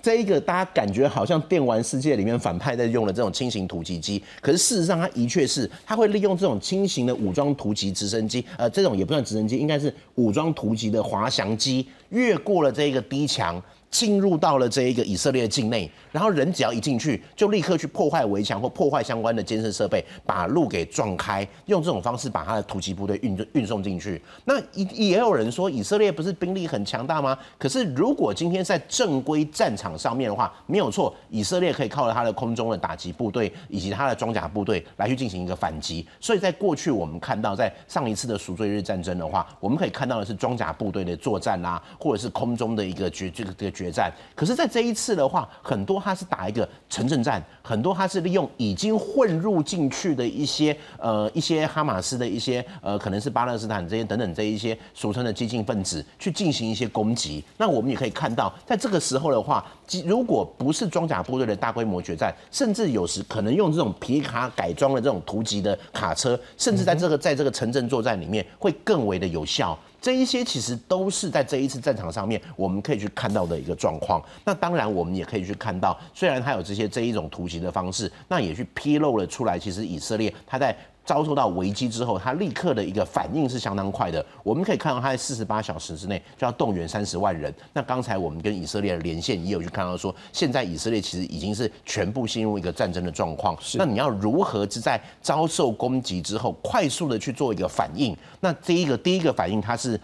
这一个大家感觉好像电玩世界里面反派在用的这种轻型突击机，可是事实上它的确是，它会利用这种轻型的武装突击直升机，呃，这种也不算直升机，应该是武装突击的滑翔机，越过了这个低墙，进入到了这一个以色列境内，然后人只要一进去，就立刻去破坏围墙或破坏相关的监视设备，把路给撞开，用这种方式把它的突击部队运运送进去。那也有人说，以色列不是兵力很强大吗？可是如果今天在正规战场上面的话，没有错，以色列可以靠着它的空中的打击部队以及它的装甲部队来去进行一个反击。所以在过去我们看到，在上一次的赎罪日战争的话，我们可以看到的是装甲部队的作战啦、啊，或者是空中的一个决这个这个。决战，可是在这一次的话，很多他是打一个城镇战，很多他是利用已经混入进去的一些呃一些哈马斯的一些呃可能是巴勒斯坦这些等等这一些俗称的激进分子去进行一些攻击。那我们也可以看到，在这个时候的话，如果不是装甲部队的大规模决战，甚至有时可能用这种皮卡改装的这种突击的卡车，甚至在这个在这个城镇作战里面会更为的有效。这一些其实都是在这一次战场上面我们可以去看到的一个状况。那当然，我们也可以去看到，虽然它有这些这一种突袭的方式，那也去披露了出来。其实以色列它在遭受到危机之后，它立刻的一个反应是相当快的。我们可以看到，它在四十八小时之内就要动员三十万人。那刚才我们跟以色列的连线也有去看到说，现在以色列其实已经是全部陷入一个战争的状况。那你要如何在遭受攻击之后快速的去做一个反应？那第一个第一个反应，它是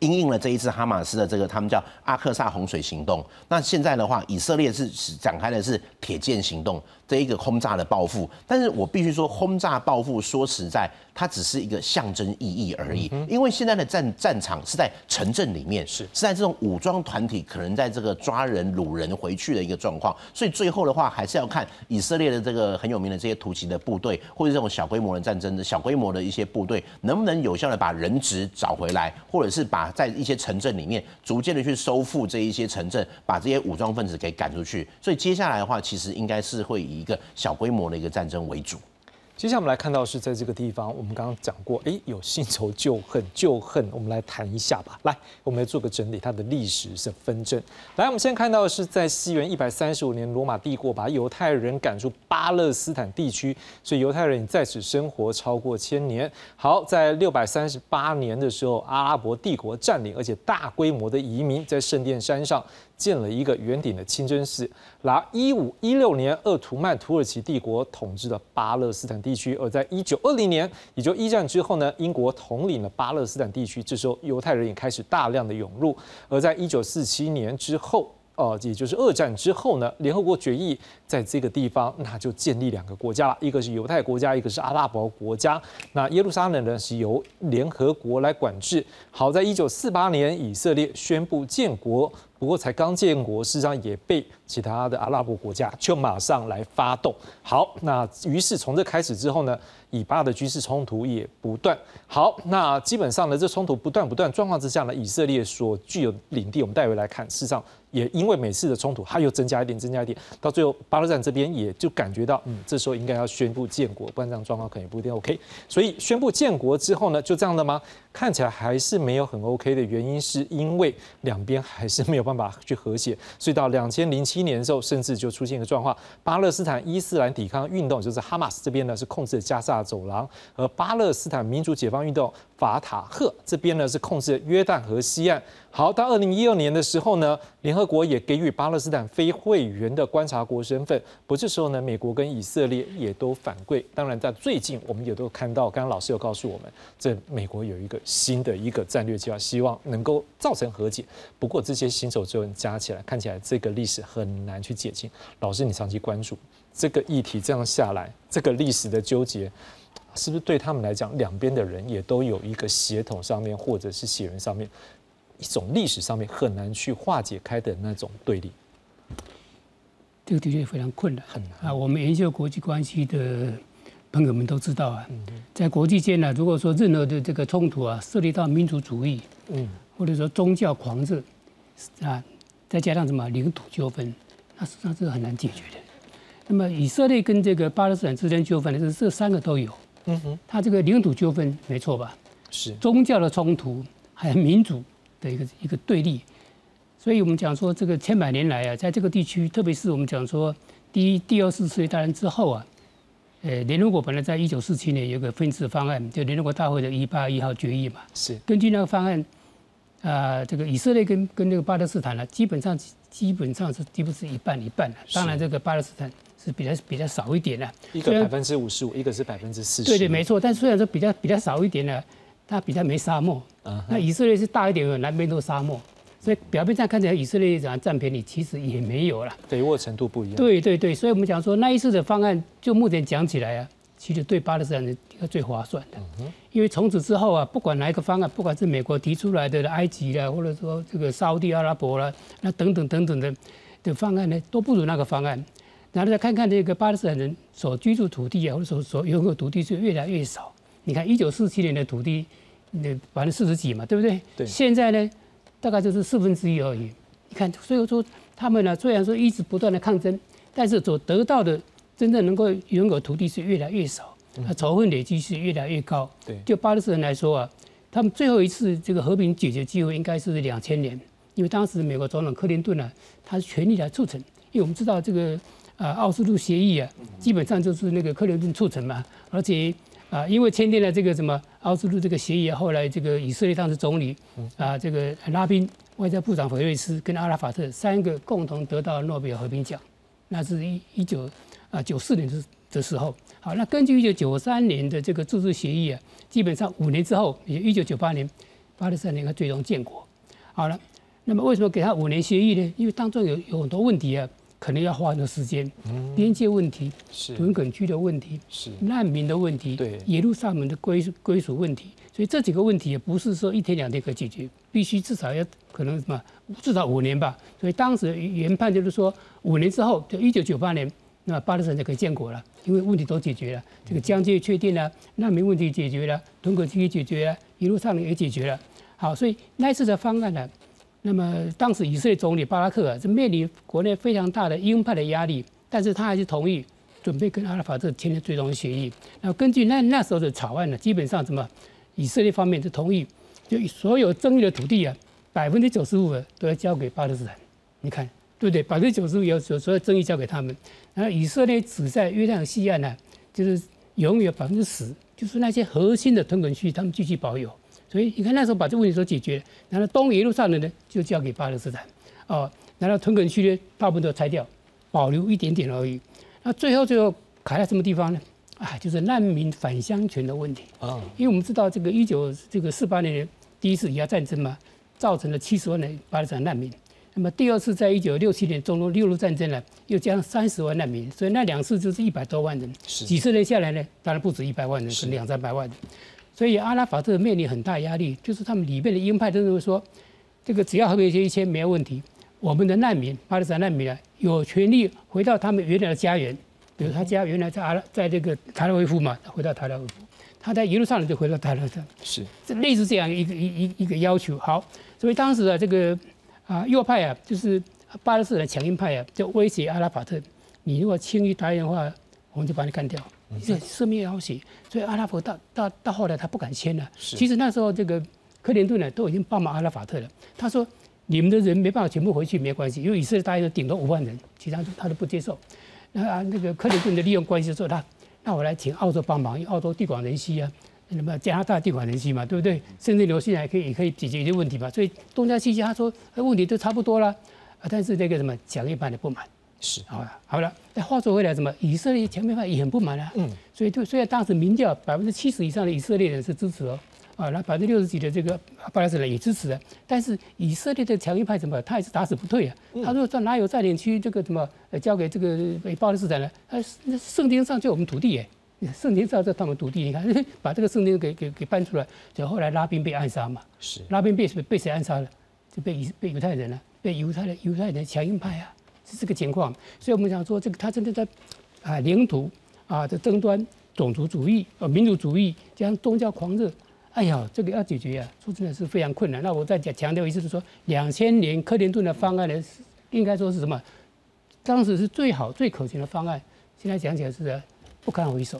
因应了这一次哈马斯的这个他们叫阿克萨洪水行动。那现在的话，以色列是展开的是铁剑行动，这一个轰炸的报复。但是我必须说，轰炸报复说实在，它只是一个象征意义而已。因为现在的战战场是在城镇里面，是是在这种武装团体可能在这个抓人掳人回去的一个状况。所以最后的话，还是要看以色列的这个很有名的这些突击的部队，或者这种小规模的战争的小规模的一些部队，能不能有效的把人质找回来，或者是把在一些城镇里面逐渐的去收复这一些城镇，把这些武装分子给赶出去。所以接下来的话，其实应该是会以一个小规模的一个战争为主。接下来我们来看到是在这个地方，我们刚刚讲过，哎，有新仇旧恨，旧恨我们来谈一下吧。来，我们来做个整理，它的历史是纷争。来，我们先看到的是在西元一百三十五年，罗马帝国把犹太人赶出巴勒斯坦地区，所以犹太人在此生活超过千年。好，在六百三十八年的时候，阿拉伯帝国占领，而且大规模的移民在圣殿山上建了一个圆顶的清真寺。然后一五一六年，鄂图曼土耳其帝国统治了巴勒斯坦地区。而在一九二零年，也就一战之后呢，英国统领了巴勒斯坦地区。这时候，犹太人也开始大量的涌入。而在一九四七年之后，呃，也就是二战之后呢，联合国决议在这个地方，那就建立两个国家了，一个是犹太国家，一个是阿拉伯国家。那耶路撒冷呢是由联合国来管制。好在一九四八年以色列宣布建国，不过才刚建国，事实上也被其他的阿拉伯国家就马上来发动。好，那于是从这开始之后呢，以巴的军事冲突也不断。好，那基本上呢，这冲突不断不断状况之下呢，以色列所具有领地，我们带回来看，事实上。也因为每次的冲突，它又增加一点，增加一点，到最后巴勒斯坦这边也就感觉到，嗯，这时候应该要宣布建国，不然这样状况可能也不一定 OK。所以宣布建国之后呢，就这样的吗？看起来还是没有很 OK 的原因，是因为两边还是没有办法去和谐。所以到二零零七年的时候，甚至就出现一个状况，巴勒斯坦伊斯兰抵抗运动，就是哈马斯这边呢是控制了加萨走廊，而巴勒斯坦民主解放运动法塔赫这边呢是控制了约旦河西岸。好，到二零一二年的时候呢，联合国也给予巴勒斯坦非会员的观察国身份。不过这时候呢，美国跟以色列也都反跪。当然，在最近我们也都看到，刚刚老师有告诉我们，这美国有一个新的一个战略计划，希望能够造成和解。不过这些新手之后加起来，看起来这个历史很难去解清。老师，你长期关注这个议题，这样下来，这个历史的纠结。是不是对他们来讲，两边的人也都有一个血统上面或者是血缘上面一种历史上面很难去化解开的那种对立？这个的确非常困难，很难啊！我们研究国际关系的朋友们都知道啊，在国际间呢、啊，如果说任何的这个冲突啊，涉及到民族主义，嗯，或者说宗教狂热啊，再加上什么领土纠纷，那实际上是很难解决的。那么以色列跟这个巴勒斯坦之间纠纷呢，这三个都有。嗯哼，他这个领土纠纷没错吧？是宗教的冲突，还有民主的一个一个对立，所以我们讲说这个千百年来啊，在这个地区，特别是我们讲说第一、第二次世界大战之后啊，呃，联合国本来在一九四七年有一个分治方案，就联合国大会的一八一号决议嘛，是根据那个方案，啊，这个以色列跟跟那个巴勒斯坦呢、啊，基本上基本上是几乎是一半一半、啊、当然这个巴勒斯坦。是比较比较少一点的、啊，一个百分之五十五，一个是百分之四十。对对，没错。但虽然说比较比较少一点呢、啊，它比较没沙漠。Uh-huh. 那以色列是大一点，南边都是沙漠，所以表面上看起来以色列讲占便宜，其实也没有了。肥沃程度不一样。对对对，所以我们讲说那一次的方案，就目前讲起来啊，其实对巴勒斯坦人是最划算的， uh-huh. 因为从此之后啊，不管哪一个方案，不管是美国提出来的埃及啦，或者说这个沙地阿拉伯啦，那等等等等的的方案呢，都不如那个方案。然后再看看这个巴勒斯坦人所居住土地啊，或者所所拥有土地是越来越少。你看一九四七年的土地，那百分之四十几嘛，对不对？对。现在呢，大概就是四分之一而已。你看，所以说他们呢、啊，虽然说一直不断的抗争，但是所得到的真正能够拥有土地是越来越少，那仇恨累积是越来越高。对。就巴勒斯坦人来说啊，他们最后一次这个和平解决机会应该是两千年，因为当时美国总统克林顿呢、啊，他全力来促成，因为我们知道这个。啊，奥斯陆协议啊，基本上就是那个克林顿促成嘛，而且啊，因为签订了这个什么奥斯陆这个协议啊，后来这个以色列当时总理啊，这个拉宾、外交部长斐瑞斯跟阿拉法特三个共同得到诺贝尔和平奖，那是一一九啊九四年的时候。好，那根据一九九三年的这个自治协议啊，基本上五年之后，也一九九八年，巴勒斯坦最终建国。好了，那么为什么给他五年协议呢？因为当中有有很多问题啊。可能要花很多时间，边界问题、屯垦区的问题、难民的问题、耶路撒冷的归归属问题，所以这几个问题也不是说一天两天可以解决，必须至少要可能什么，至少五年吧。所以当时研判就是说，五年之后，就一九九八年，那巴勒斯坦就可以建国了，因为问题都解决了，这个疆界确定了，难民问题解决了，屯垦区解决了，耶路撒冷也解决了。好，所以那次的方案呢？那么当时以色列总理巴拉克啊，是面临国内非常大的鹰派的压力，但是他还是同意准备跟阿拉法特签订最终协议。然后根据那那时候的草案呢，基本上什么以色列方面是同意，就所有争议的土地啊，百分之九十五都要交给巴勒斯坦。你看对不对？百分之九十五有所有争议交给他们。然后以色列只在约旦西岸呢、啊，就是拥有百分之十，就是那些核心的屯垦区，他们继续保有。所以你看那时候把这个问题都解决了，然后东耶路撒冷呢就交给巴勒斯坦，哦，然后屯垦区呢大部分都拆掉，保留一点点而已。那最后最后卡在什么地方呢？啊，就是难民返乡权的问题啊。因为我们知道这个一九这个四八年第一次以阿战争嘛，造成了七十万的巴勒斯坦难民，那么第二次在一九六七年中东六日战争呢，又加上三十万难民，所以那两次就是一百多万人。几次呢下来呢，当然不止一百万人，是两三百万人。所以阿拉法特面临很大压力，就是他们里面的鹰派都认为说，这个只要和平协议签没有问题，我们的难民巴勒斯坦难民呢有权利回到他们原来的家园，比如他家原来在阿拉在这个塔拉维夫嘛，回到塔拉维夫。他在耶路撒冷就回到塔拉山，是类似这样一个一一一个要求。好，所以当时啊，这个啊右派啊，就是巴勒斯坦强硬派啊，就威胁阿拉法特，你如果轻易答应的话，我们就把你干掉，这生命要挟。所以阿拉法特到到到后来他不敢签了。其实那时候这个克林顿呢都已经帮忙阿拉法特了，他说你们的人没办法全部回去没关系，因为以色列答应顶多五万人，其他他都不接受。那啊那个克林顿的利用关系说他。那我来请澳洲帮忙，因为澳洲地广人稀啊，那么加拿大地广人稀嘛，对不对？甚至留下来可以也可以解决一些问题嘛。所以东家西家，他说问题都差不多了，但是那个什么强硬派的不满是啊，好了。但话说回来，什么以色列强硬派也很不满啊，嗯，所以就虽然当时民调百分之七十以上的以色列人是支持哦，啊，那百分之六十几的这个巴勒斯坦人也支持啊，但是以色列的强硬派怎么他也是打死不退啊，他说哪有占领区这个什么交给这个巴勒斯坦呢？他圣经上就我们土地耶，圣经上就他们土地，你看把这个圣经给给给搬出来，就后来拉宾被暗杀嘛，是拉宾被被谁暗杀了？就被被犹太人了、啊，被犹太人犹太人强硬派啊，是这个情况。所以我们想说这个他真的在啊领土啊的争端、种族主义、呃民族主义加上宗教狂热。哎呀，这个要解决啊，说真的是非常困难。那我再讲强调一次，就是说，两千年克林顿的方案呢，应该说是什么？当时是最好、最可行的方案。现在讲起来是不堪回首。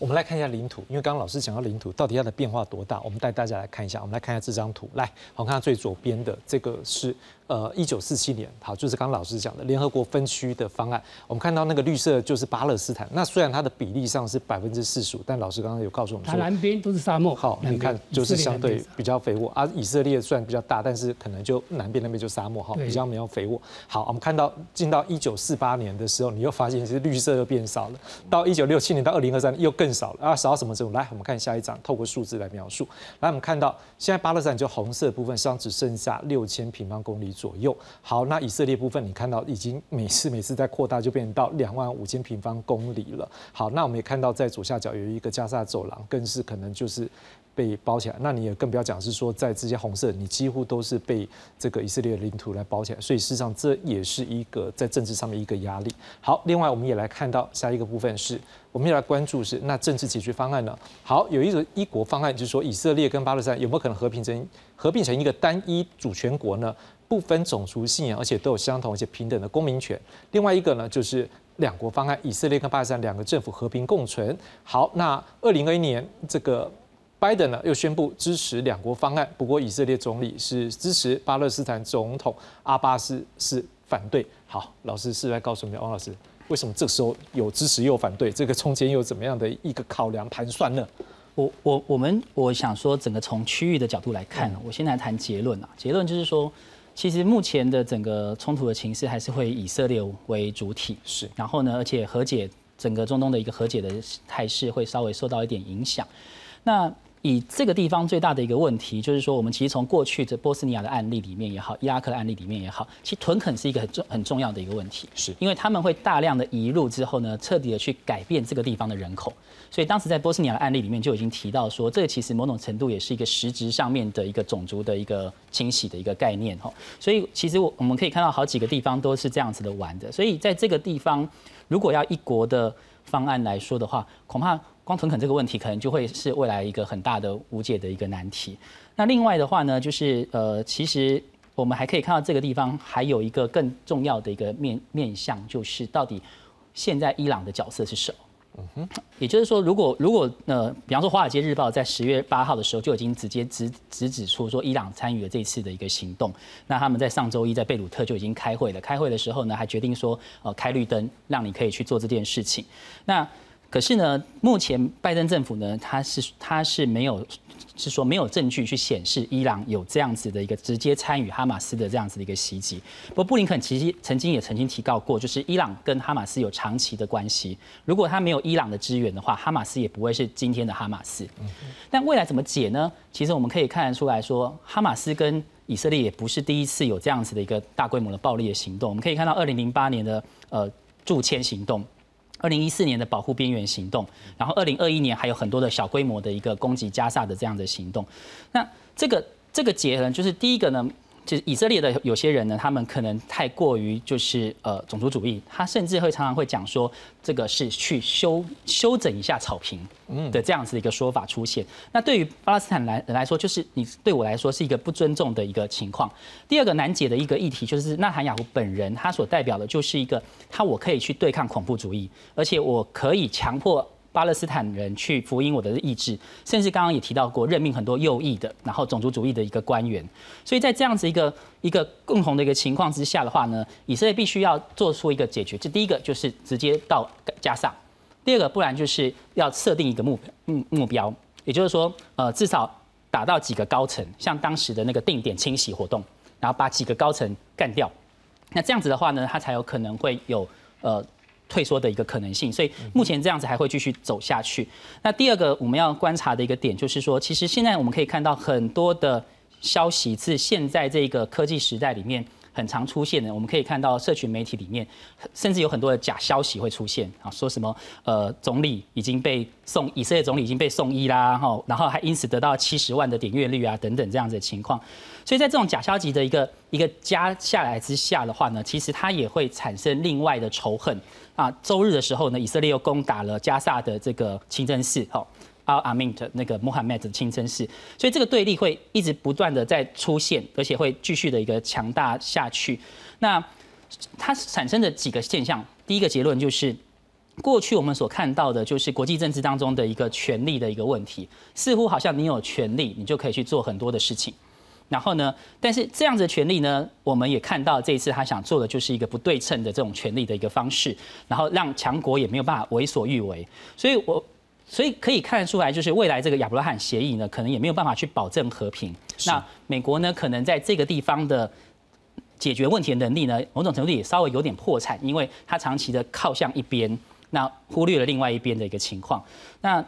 我们来看一下领土，因为刚刚老师讲到领土到底它的变化多大，我们带大家来看一下。我们来看一下这张图，来，我们看到最左边的这个是呃一九四七年，好，就是刚刚老师讲的联合国分区的方案。我们看到那个绿色就是巴勒斯坦，那虽然它的比例上是百分之四十五，但老师刚刚有告诉我们说，它南边都是沙漠，好，你看就是相对比较肥沃啊。以色列虽然比较大，但是可能就南边那边就沙漠，哈，比较没有肥沃。好，我们看到进到一九四八年的时候，你又发现其实绿色又变少了，到一九六七年到二零二三又更少了啊，少到什么程度？来，我们看下一张，透过数字来描述。来，我们看到现在巴勒斯坦就红色的部分，实际上只剩下六千平方公里左右。好，那以色列部分，你看到已经每次每次在扩大，就变成到两万五千平方公里了。好，那我们也看到在左下角有一个加沙走廊，更是可能就是被包起来。那你也更不要讲是说在这些红色，你几乎都是被这个以色列的领土来包起来。所以事实上，这也是一个在政治上面一个压力。好，另外我们也来看到下一个部分是。我们要来关注是那政治解决方案呢？好，有一个一国方案，就是说以色列跟巴勒斯坦有没有可能合并成合并成一个单一主权国呢？不分种族、信仰，而且都有相同而且平等的公民权。另外一个呢，就是两国方案，以色列跟巴勒斯坦两个政府和平共存。好，那二零二一年这个。拜登呢又宣布支持两国方案，不过以色列总理是支持，巴勒斯坦总统阿巴斯是反对。好，老师是来告诉我们王老师，为什么这个时候有支持又反对？这个中间有怎么样的一个考量盘算呢？我我我们我想说，整个从区域的角度来看，我先来谈结论啊。结论就是说，其实目前的整个冲突的情势还是会以色列为主体，是。然后呢，而且和解整个中东的一个和解的态势会稍微受到一点影响。那以这个地方最大的一个问题，就是说，我们其实从过去的波斯尼亚的案例里面也好，伊拉克的案例里面也好，其实屯垦是一个很重很重要的一个问题，是因为他们会大量的移入之后呢，彻底的去改变这个地方的人口，所以当时在波斯尼亚的案例里面就已经提到说，这其实某种程度也是一个实质上面的一个种族的一个清洗的一个概念哈，所以其实我我们可以看到好几个地方都是这样子的玩的，所以在这个地方如果要一国的方案来说的话，恐怕。光屯垦这个问题，可能就会是未来一个很大的无解的一个难题。那另外的话呢，就是呃，其实我们还可以看到这个地方还有一个更重要的一个面面向，就是到底现在伊朗的角色是什么？也就是说，如果如果呃，比方说《华尔街日报》在十月八号的时候就已经直接直直指出说，伊朗参与了这次的一个行动。那他们在上周一在贝鲁特就已经开会了，开会的时候呢，还决定说，呃，开绿灯，让你可以去做这件事情。那可是呢，目前拜登政府呢，他是他是没有，是说没有证据去显示伊朗有这样子的一个直接参与哈马斯的这样子的一个袭击。不过布林肯其实曾经也曾经提到过，就是伊朗跟哈马斯有长期的关系，如果他没有伊朗的支援的话，哈马斯也不会是今天的哈马斯。但未来怎么解呢？其实我们可以看得出来说，哈马斯跟以色列也不是第一次有这样子的一个大规模的暴力的行动。我们可以看到，二零零八年的呃驻签行动，二零一四年的保护边缘行动，然后二零二一年还有很多的小规模的一个攻击加萨的这样的行动。那这个这个结合就是第一个呢。就是以色列的有些人呢，他们可能太过于就是呃种族主义，他甚至会常常会讲说这个是去修修整一下草坪的这样子的一个说法出现。那对于巴勒斯坦人来说，就是你对我来说是一个不尊重的一个情况。第二个难解的一个议题就是纳坦雅胡本人他所代表的就是一个他我可以去对抗恐怖主义，而且我可以强迫巴勒斯坦人去服膺我的意志，甚至刚刚也提到过任命很多右翼的，然后种族主义的一个官员，所以在这样子一个一个共同的一个情况之下的话呢，以色列必须要做出一个解决。这第一个就是直接到加萨，第二个不然就是要设定一个目目标，也就是说，呃，至少打到几个高层，像当时的那个定点清洗活动，然后把几个高层干掉。那这样子的话呢，它才有可能会有呃。退缩的一个可能性，所以目前这样子还会继续走下去。那第二个我们要观察的一个点就是说，其实现在我们可以看到很多的消息是现在这个科技时代里面很常出现的。我们可以看到社群媒体里面，甚至有很多的假消息会出现啊，说什么呃总理已经被送以色列总理已经被送医啦，然后还因此得到七十万的点阅率啊等等这样子的情况。所以在这种假消息的一个一个加下来之下的话呢，其实它也会产生另外的仇恨。啊，周日的时候呢，以色列又攻打了加萨的这个清真寺，哈、哦，阿阿敏的那个穆罕默德清真寺，所以这个对立会一直不断的在出现，而且会继续的一个强大下去。那它产生的几个现象，第一个结论就是，过去我们所看到的就是国际政治当中的一个权力的一个问题，似乎好像你有权力，你就可以去做很多的事情。然后呢？但是这样子的权利呢，我们也看到这一次他想做的就是一个不对称的这种权利的一个方式，然后让强国也没有办法为所欲为。所以我，所以可以看得出来，就是未来这个亚伯拉罕协议呢，可能也没有办法去保证和平。那美国呢，可能在这个地方的解决问题的能力呢，某种程度也稍微有点破产，因为他长期的靠向一边，那忽略了另外一边的一个情况。那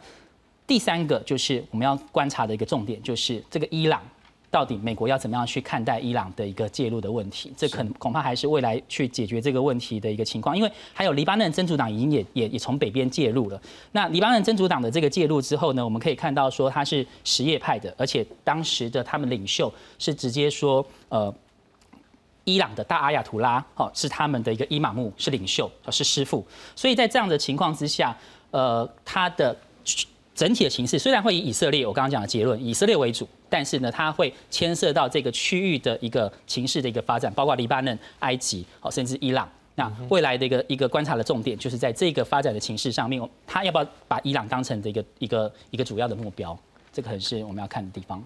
第三个就是我们要观察的一个重点，就是这个伊朗。到底美国要怎么样去看待伊朗的一个介入的问题？这可能恐怕还是未来去解决这个问题的一个情况，因为还有黎巴嫩真主党已经也也也从北边介入了。那黎巴嫩真主党的这个介入之后呢，我们可以看到说他是什叶派的，而且当时的他们领袖是直接说，呃，伊朗的大阿亚图拉哦是他们的一个伊玛目，是领袖，是师父。所以在这样的情况之下，呃，他的。整体的形势虽然会以以色列，我刚刚讲的结论，以色列为主，但是呢，它会牵涉到这个区域的一个情势的一个发展，包括黎巴嫩、埃及，甚至伊朗。那未来的一个一个观察的重点，就是在这个发展的情势上面，它要不要把伊朗当成的一个一个一个主要的目标，这个很是我们要看的地方。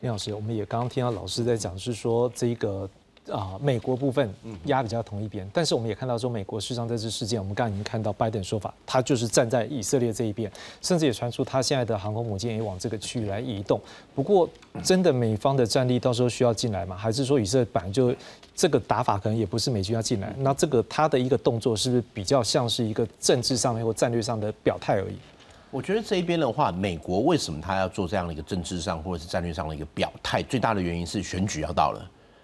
林老师，我们也刚刚听到老师在讲，是说这个。啊，美国部分压比较同一边，但是我们也看到说，美国事实上在这事件，我们刚刚已经看到拜登说法，他就是站在以色列这一边，甚至也传出他现在的航空母舰也往这个区域来移动。不过，真的美方的战力到时候需要进来吗？还是说以色列本来就这个打法可能也不是美军要进来？那这个他的一个动作是不是比较像是一个政治上面或战略上的表态而已？我觉得这一边的话，美国为什么他要做这样的一个政治上或者是战略上的一个表态？最大的原因是选举要到了。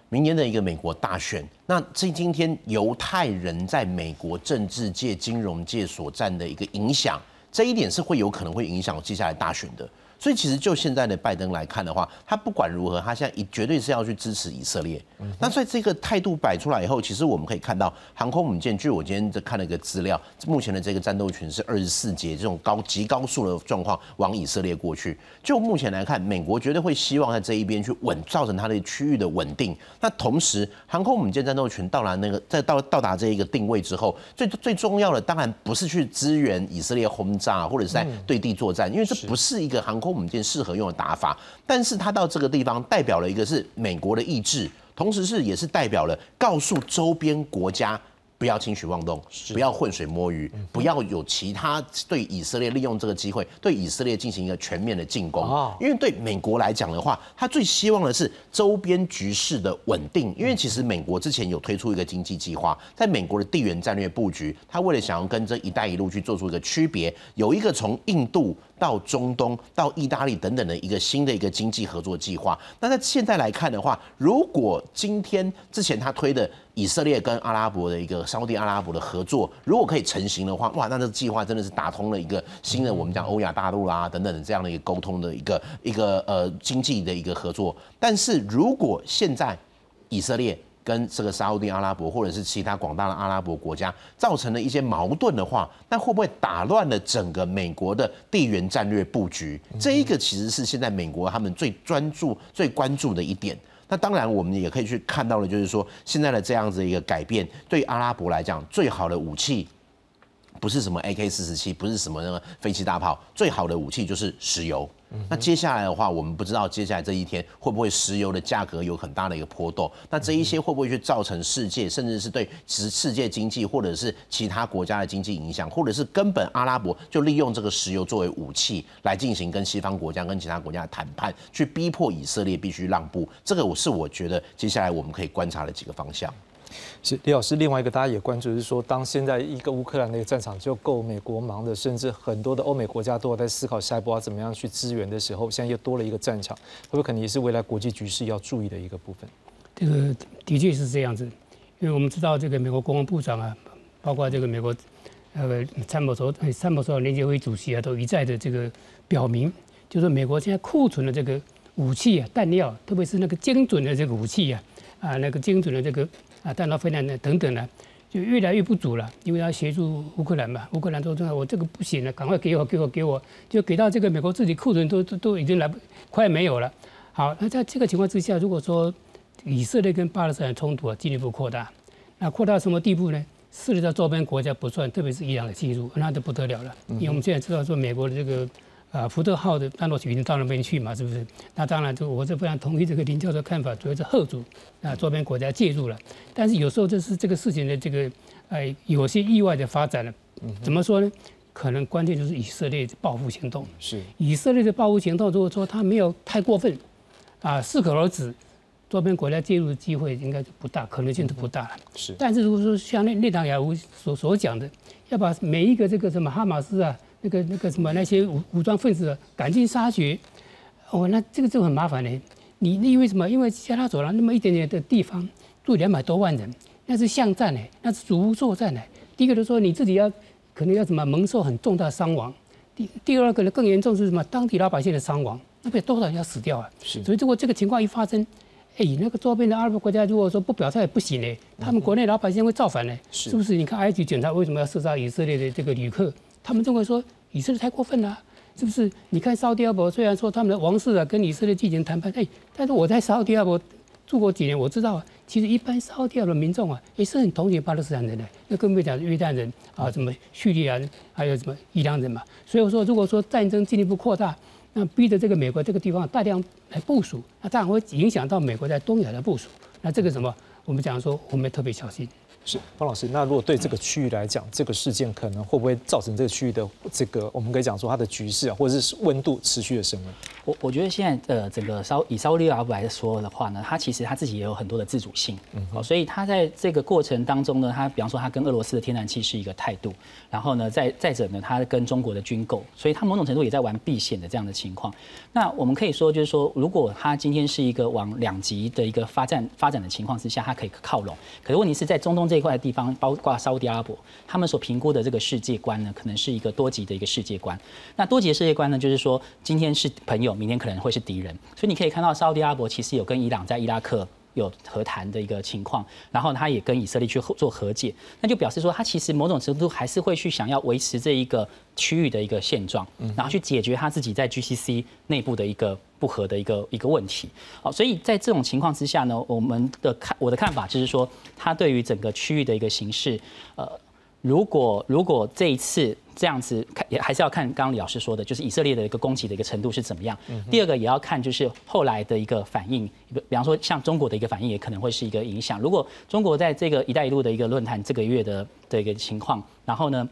明年的一个美国大选，那这今天犹太人在美国政治界、金融界所占的一个影响，这一点是会有可能会影响接下来大选的。所以其实就现在的拜登来看的话，他不管如何，他现在绝对是要去支持以色列。嗯、那在这个态度摆出来以后，其实我们可以看到航空母舰，据我今天看了一个资料，目前的这个战斗群是二十四节这种高极高速的状况往以色列过去。就目前来看，美国绝对会希望在这一边去稳，造成它的区域的稳定。那同时，航空母舰战斗群到达那个在到到达这一个定位之后，最最重要的当然不是去支援以色列轰炸或者是在对地作战，因为这不是一个航空母舰适合用的打法。但是它到这个地方代表了一个是美国的意志。同时是也是代表了告诉周边国家，不要轻举妄动，不要浑水摸鱼，不要有其他对以色列利用这个机会对以色列进行一个全面的进攻。哦、因为对美国来讲的话，他最希望的是周边局势的稳定。因为其实美国之前有推出一个经济计划，在美国的地缘战略布局，他为了想要跟这一带一路去做出一个区别，有一个从印度到中东到意大利等等的一个新的一个经济合作计划。那在现在来看的话，如果今天之前他推的以色列跟阿拉伯的一个沙特阿拉伯的合作，如果可以成型的话，哇，那这计划真的是打通了一个新的我们讲欧亚大陆啦、啊、等等的这样的一个沟通的一个一个呃经济的一个合作。但是如果现在以色列跟这个沙烏地阿拉伯或者是其他广大的阿拉伯国家造成了一些矛盾的话，那会不会打乱了整个美国的地缘战略布局？这一个其实是现在美国他们最专注、最关注的一点。那当然，我们也可以去看到的，就是说现在的这样子一个改变，对阿拉伯来讲，最好的武器不是什么 A K 四十七， 不是什么那个飞机大炮，最好的武器就是石油。那接下来的话，我们不知道接下来这一天会不会石油的价格有很大的一个波动，那这一些会不会去造成世界甚至是对世界经济或者是其他国家的经济影响，或者是根本阿拉伯就利用这个石油作为武器来进行跟西方国家跟其他国家的谈判，去逼迫以色列必须让步。这个是我觉得接下来我们可以观察的几个方向。是，李老师，另外一个大家也关注是说，当现在一个乌克兰的一个战场就够美国忙的，甚至很多的欧美国家都有在思考下一步要怎么样去支援的时候，现在又多了一个战场，会不会可能也是未来国际局势要注意的一个部分？这个的确是这样子，因为我们知道这个美国国防部长啊，包括这个美国呃参谋首参谋首长联席会主席啊，都一再的这个表明，就是美国现在库存的这个武器啊、弹药，特别是那个精准的这个武器啊，啊那个精准的这个。啊，弹道飞弹等等呢，就越来越不足了，因为要协助乌克兰嘛，乌克兰说：“我这个不行了，赶快给我，给我，给我！”就给到这个美国自己库存都都都已经来快没有了。好，那在这个情况之下，如果说以色列跟巴勒斯坦冲突啊进一步扩大，那扩大到什么地步呢？涉及到周边国家不算，特别是伊朗的介入，那就不得了了。因为我们现在知道说美国的这个啊福特号的战斗群已经到那边去嘛，是不是？那当然，就我是非常同意这个林教授的看法，主要是贺主啊周边国家介入了。但是有时候这是这个事情的这个呃有些意外的发展了。怎么说呢？可能关键就是以色列的报复行动。是以色列的报复行动，如果说他没有太过分，啊适可而止，周边国家介入的机会应该就不大，可能性都不大了。是。但是如果说像内塔尼亚胡所所讲的，要把每一个这个什么哈马斯啊。那个那个什么那些武武装分子啊，赶尽杀绝，哦，那这个就很麻烦嘞。你因为什么？因为加沙走廊那么一点点的地方住两百多万人，那是巷战嘞，那是主屋作战嘞。第一个就是说你自己要可能要什么蒙受很重大伤亡，第第二个呢更严重是什么？当地老百姓的伤亡，那边多少人要死掉啊？所以如果这个情况一发生，哎，那个周边的阿拉伯国家如果说不表态也不行嘞，他们国内老百姓会造反嘞，是不是？你看埃及警察为什么要射杀以色列的这个旅客？他们认为说以色列太过分了、啊，是不是？你看沙特阿拉伯虽然说他们的王室啊跟以色列进行谈判，哎，但是我在沙特阿拉伯住过几年，我知道啊，其实一般沙特阿拉伯民众啊也是很同情巴勒斯坦人的，那更别讲约旦人啊，什么叙利亚人，还有什么伊朗人嘛。所以我说，如果说战争进一步扩大，那逼着这个美国这个地方大量来部署，那当然会影响到美国在东亚的部署。那这个什么，我们讲说我们特别小心。是，方老师，那如果对这个区域来讲，这个事件可能会不会造成这个区域的这个，我们可以讲说它的局势啊，或者是温度持续的升温？我我觉得现在呃，整个沙以沙特阿拉伯来说的话呢，它其实它自己也有很多的自主性，嗯，所以它在这个过程当中呢，它比方说它跟俄罗斯的天然气是一个态度，然后呢，再再者呢，它跟中国的军购，所以它某种程度也在玩避险的这样的情况。那我们可以说，就是说，如果它今天是一个往两极的一个发展发展的情况之下，它可以靠拢，可是问题是在中东这一块的地方，包括沙特阿拉伯，他们所评估的这个世界观呢，可能是一个多极的一个世界观。那多极的世界观呢，就是说今天是朋友，明天可能会是敌人。所以你可以看到沙特阿拉伯其实有跟伊朗在伊拉克有和谈的一个情况，然后他也跟以色列去做和解，那就表示说他其实某种程度还是会去想要维持这一个区域的一个现状，然后去解决他自己在 G C C 内部的一个不合的一个一个问题。好，所以在这种情况之下呢，我们的看我的看法就是说，他对于整个区域的一个形势，呃，如果如果这一次这样子看也还是要看刚刚李老师说的，就是以色列的一个攻击的一个程度是怎么样。嗯、第二个也要看就是后来的一个反应，比方说像中国的一个反应也可能会是一个影响。如果中国在这个“一带一路”的一个论坛这个月的的一个情况，然后呢？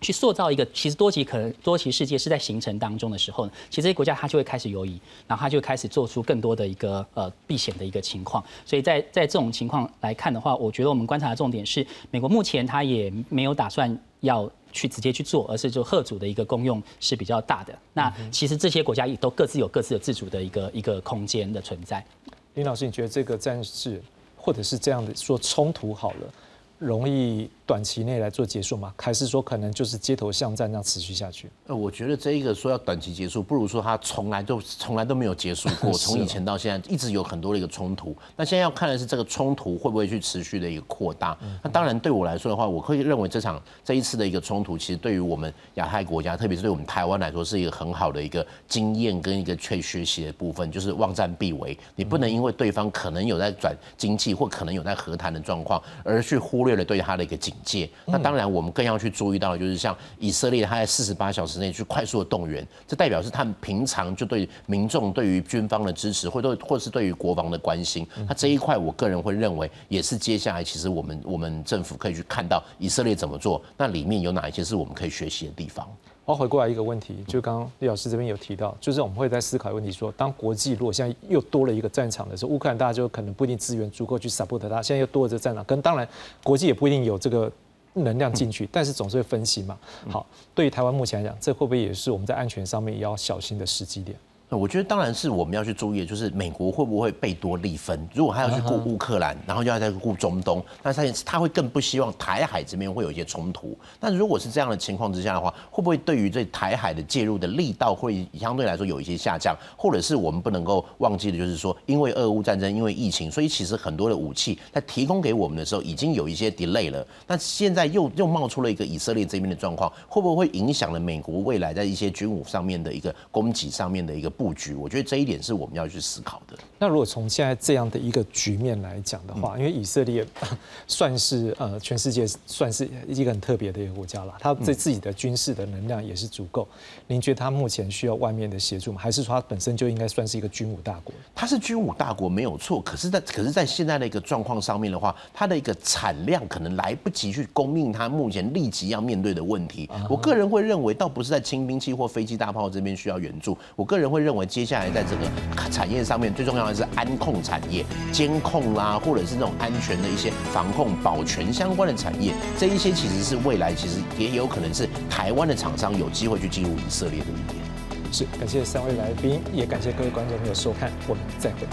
去塑造一个其实多极可能多极世界是在形成当中的时候呢，其实这些国家它就会开始犹疑，然后它就会开始做出更多的一个呃避险的一个情况。所以在在这种情况来看的话，我觉得我们观察的重点是，美国目前它也没有打算要去直接去做，而是就核主的一个功用是比较大的。那其实这些国家也都各自有各自的自主的一个一个空间的存在。林老师，你觉得这个战事或者是这样的说冲突好了？容易短期内来做结束吗？还是说可能就是街头巷战这样持续下去？呃，我觉得这一个说要短期结束，不如说它从来都从来都没有结束过，从以前到现在一直有很多的一个冲突。那现在要看的是这个冲突会不会去持续的一个扩大。那当然对我来说的话，我会认为这场这一次的一个冲突，其实对于我们亚太国家，特别是对我们台湾来说，是一个很好的一个经验跟一个去学习的部分，就是望战必为。你不能因为对方可能有在转经济或可能有在和谈的状况，而去忽略对他的一个警戒。那当然，我们更要去注意到，就是像以色列，他在四十八小时内去快速的动员，这代表是他们平常就对民众、对于军方的支持，或对或是对于国防的关心。那这一块，我个人会认为，也是接下来其实我们我们政府可以去看到以色列怎么做，那里面有哪一些是我们可以学习的地方。我要回过来一个问题，就刚刚李老师这边有提到，就是我们会在思考问题说，当国际如果现在又多了一个战场的时候，乌克兰大家就可能不一定资源足够去 support 它，现在又多了这战场，跟当然国际也不一定有这个能量进去，但是总是会分析嘛。好，对于台湾目前来讲，这会不会也是我们在安全上面也要小心的时机点？我觉得当然是我们要去注意的，就是美国会不会贝多利分？如果他要去顾乌克兰，然后又要再顾中东，那他他会更不希望台海这边会有一些冲突。那如果是这样的情况之下的话，会不会对于这台海的介入的力道会相对来说有一些下降？或者是我们不能够忘记的，就是说，因为俄乌战争，因为疫情，所以其实很多的武器在提供给我们的时候已经有一些 delay 了。那现在又又冒出了一个以色列这边的状况，会不会影响了美国未来在一些军武上面的一个攻击上面的一个？布局，我觉得这一点是我们要去思考的。那如果从现在这样的一个局面来讲的话，因为以色列算是呃全世界算是一个很特别的一个国家了，它对自己的军事的能量也是足够。您觉得它目前需要外面的协助吗？还是说它本身就应该算是一个军武大国？它是军武大国没有错，可是在可是在现在的一个状况上面的话，它的一个产量可能来不及去供应它目前立即要面对的问题。我个人会认为，倒不是在轻兵器或飞机大炮这边需要援助，我个人会认为。认为接下来在整个产业上面最重要的是安控产业、监控啦、啊，或者是那种安全的一些防控、保全相关的产业，这一些其实是未来其实也有可能是台湾的厂商有机会去进入以色列的一点。是，感谢三位来宾，也感谢各位观众朋友收看，我们再会。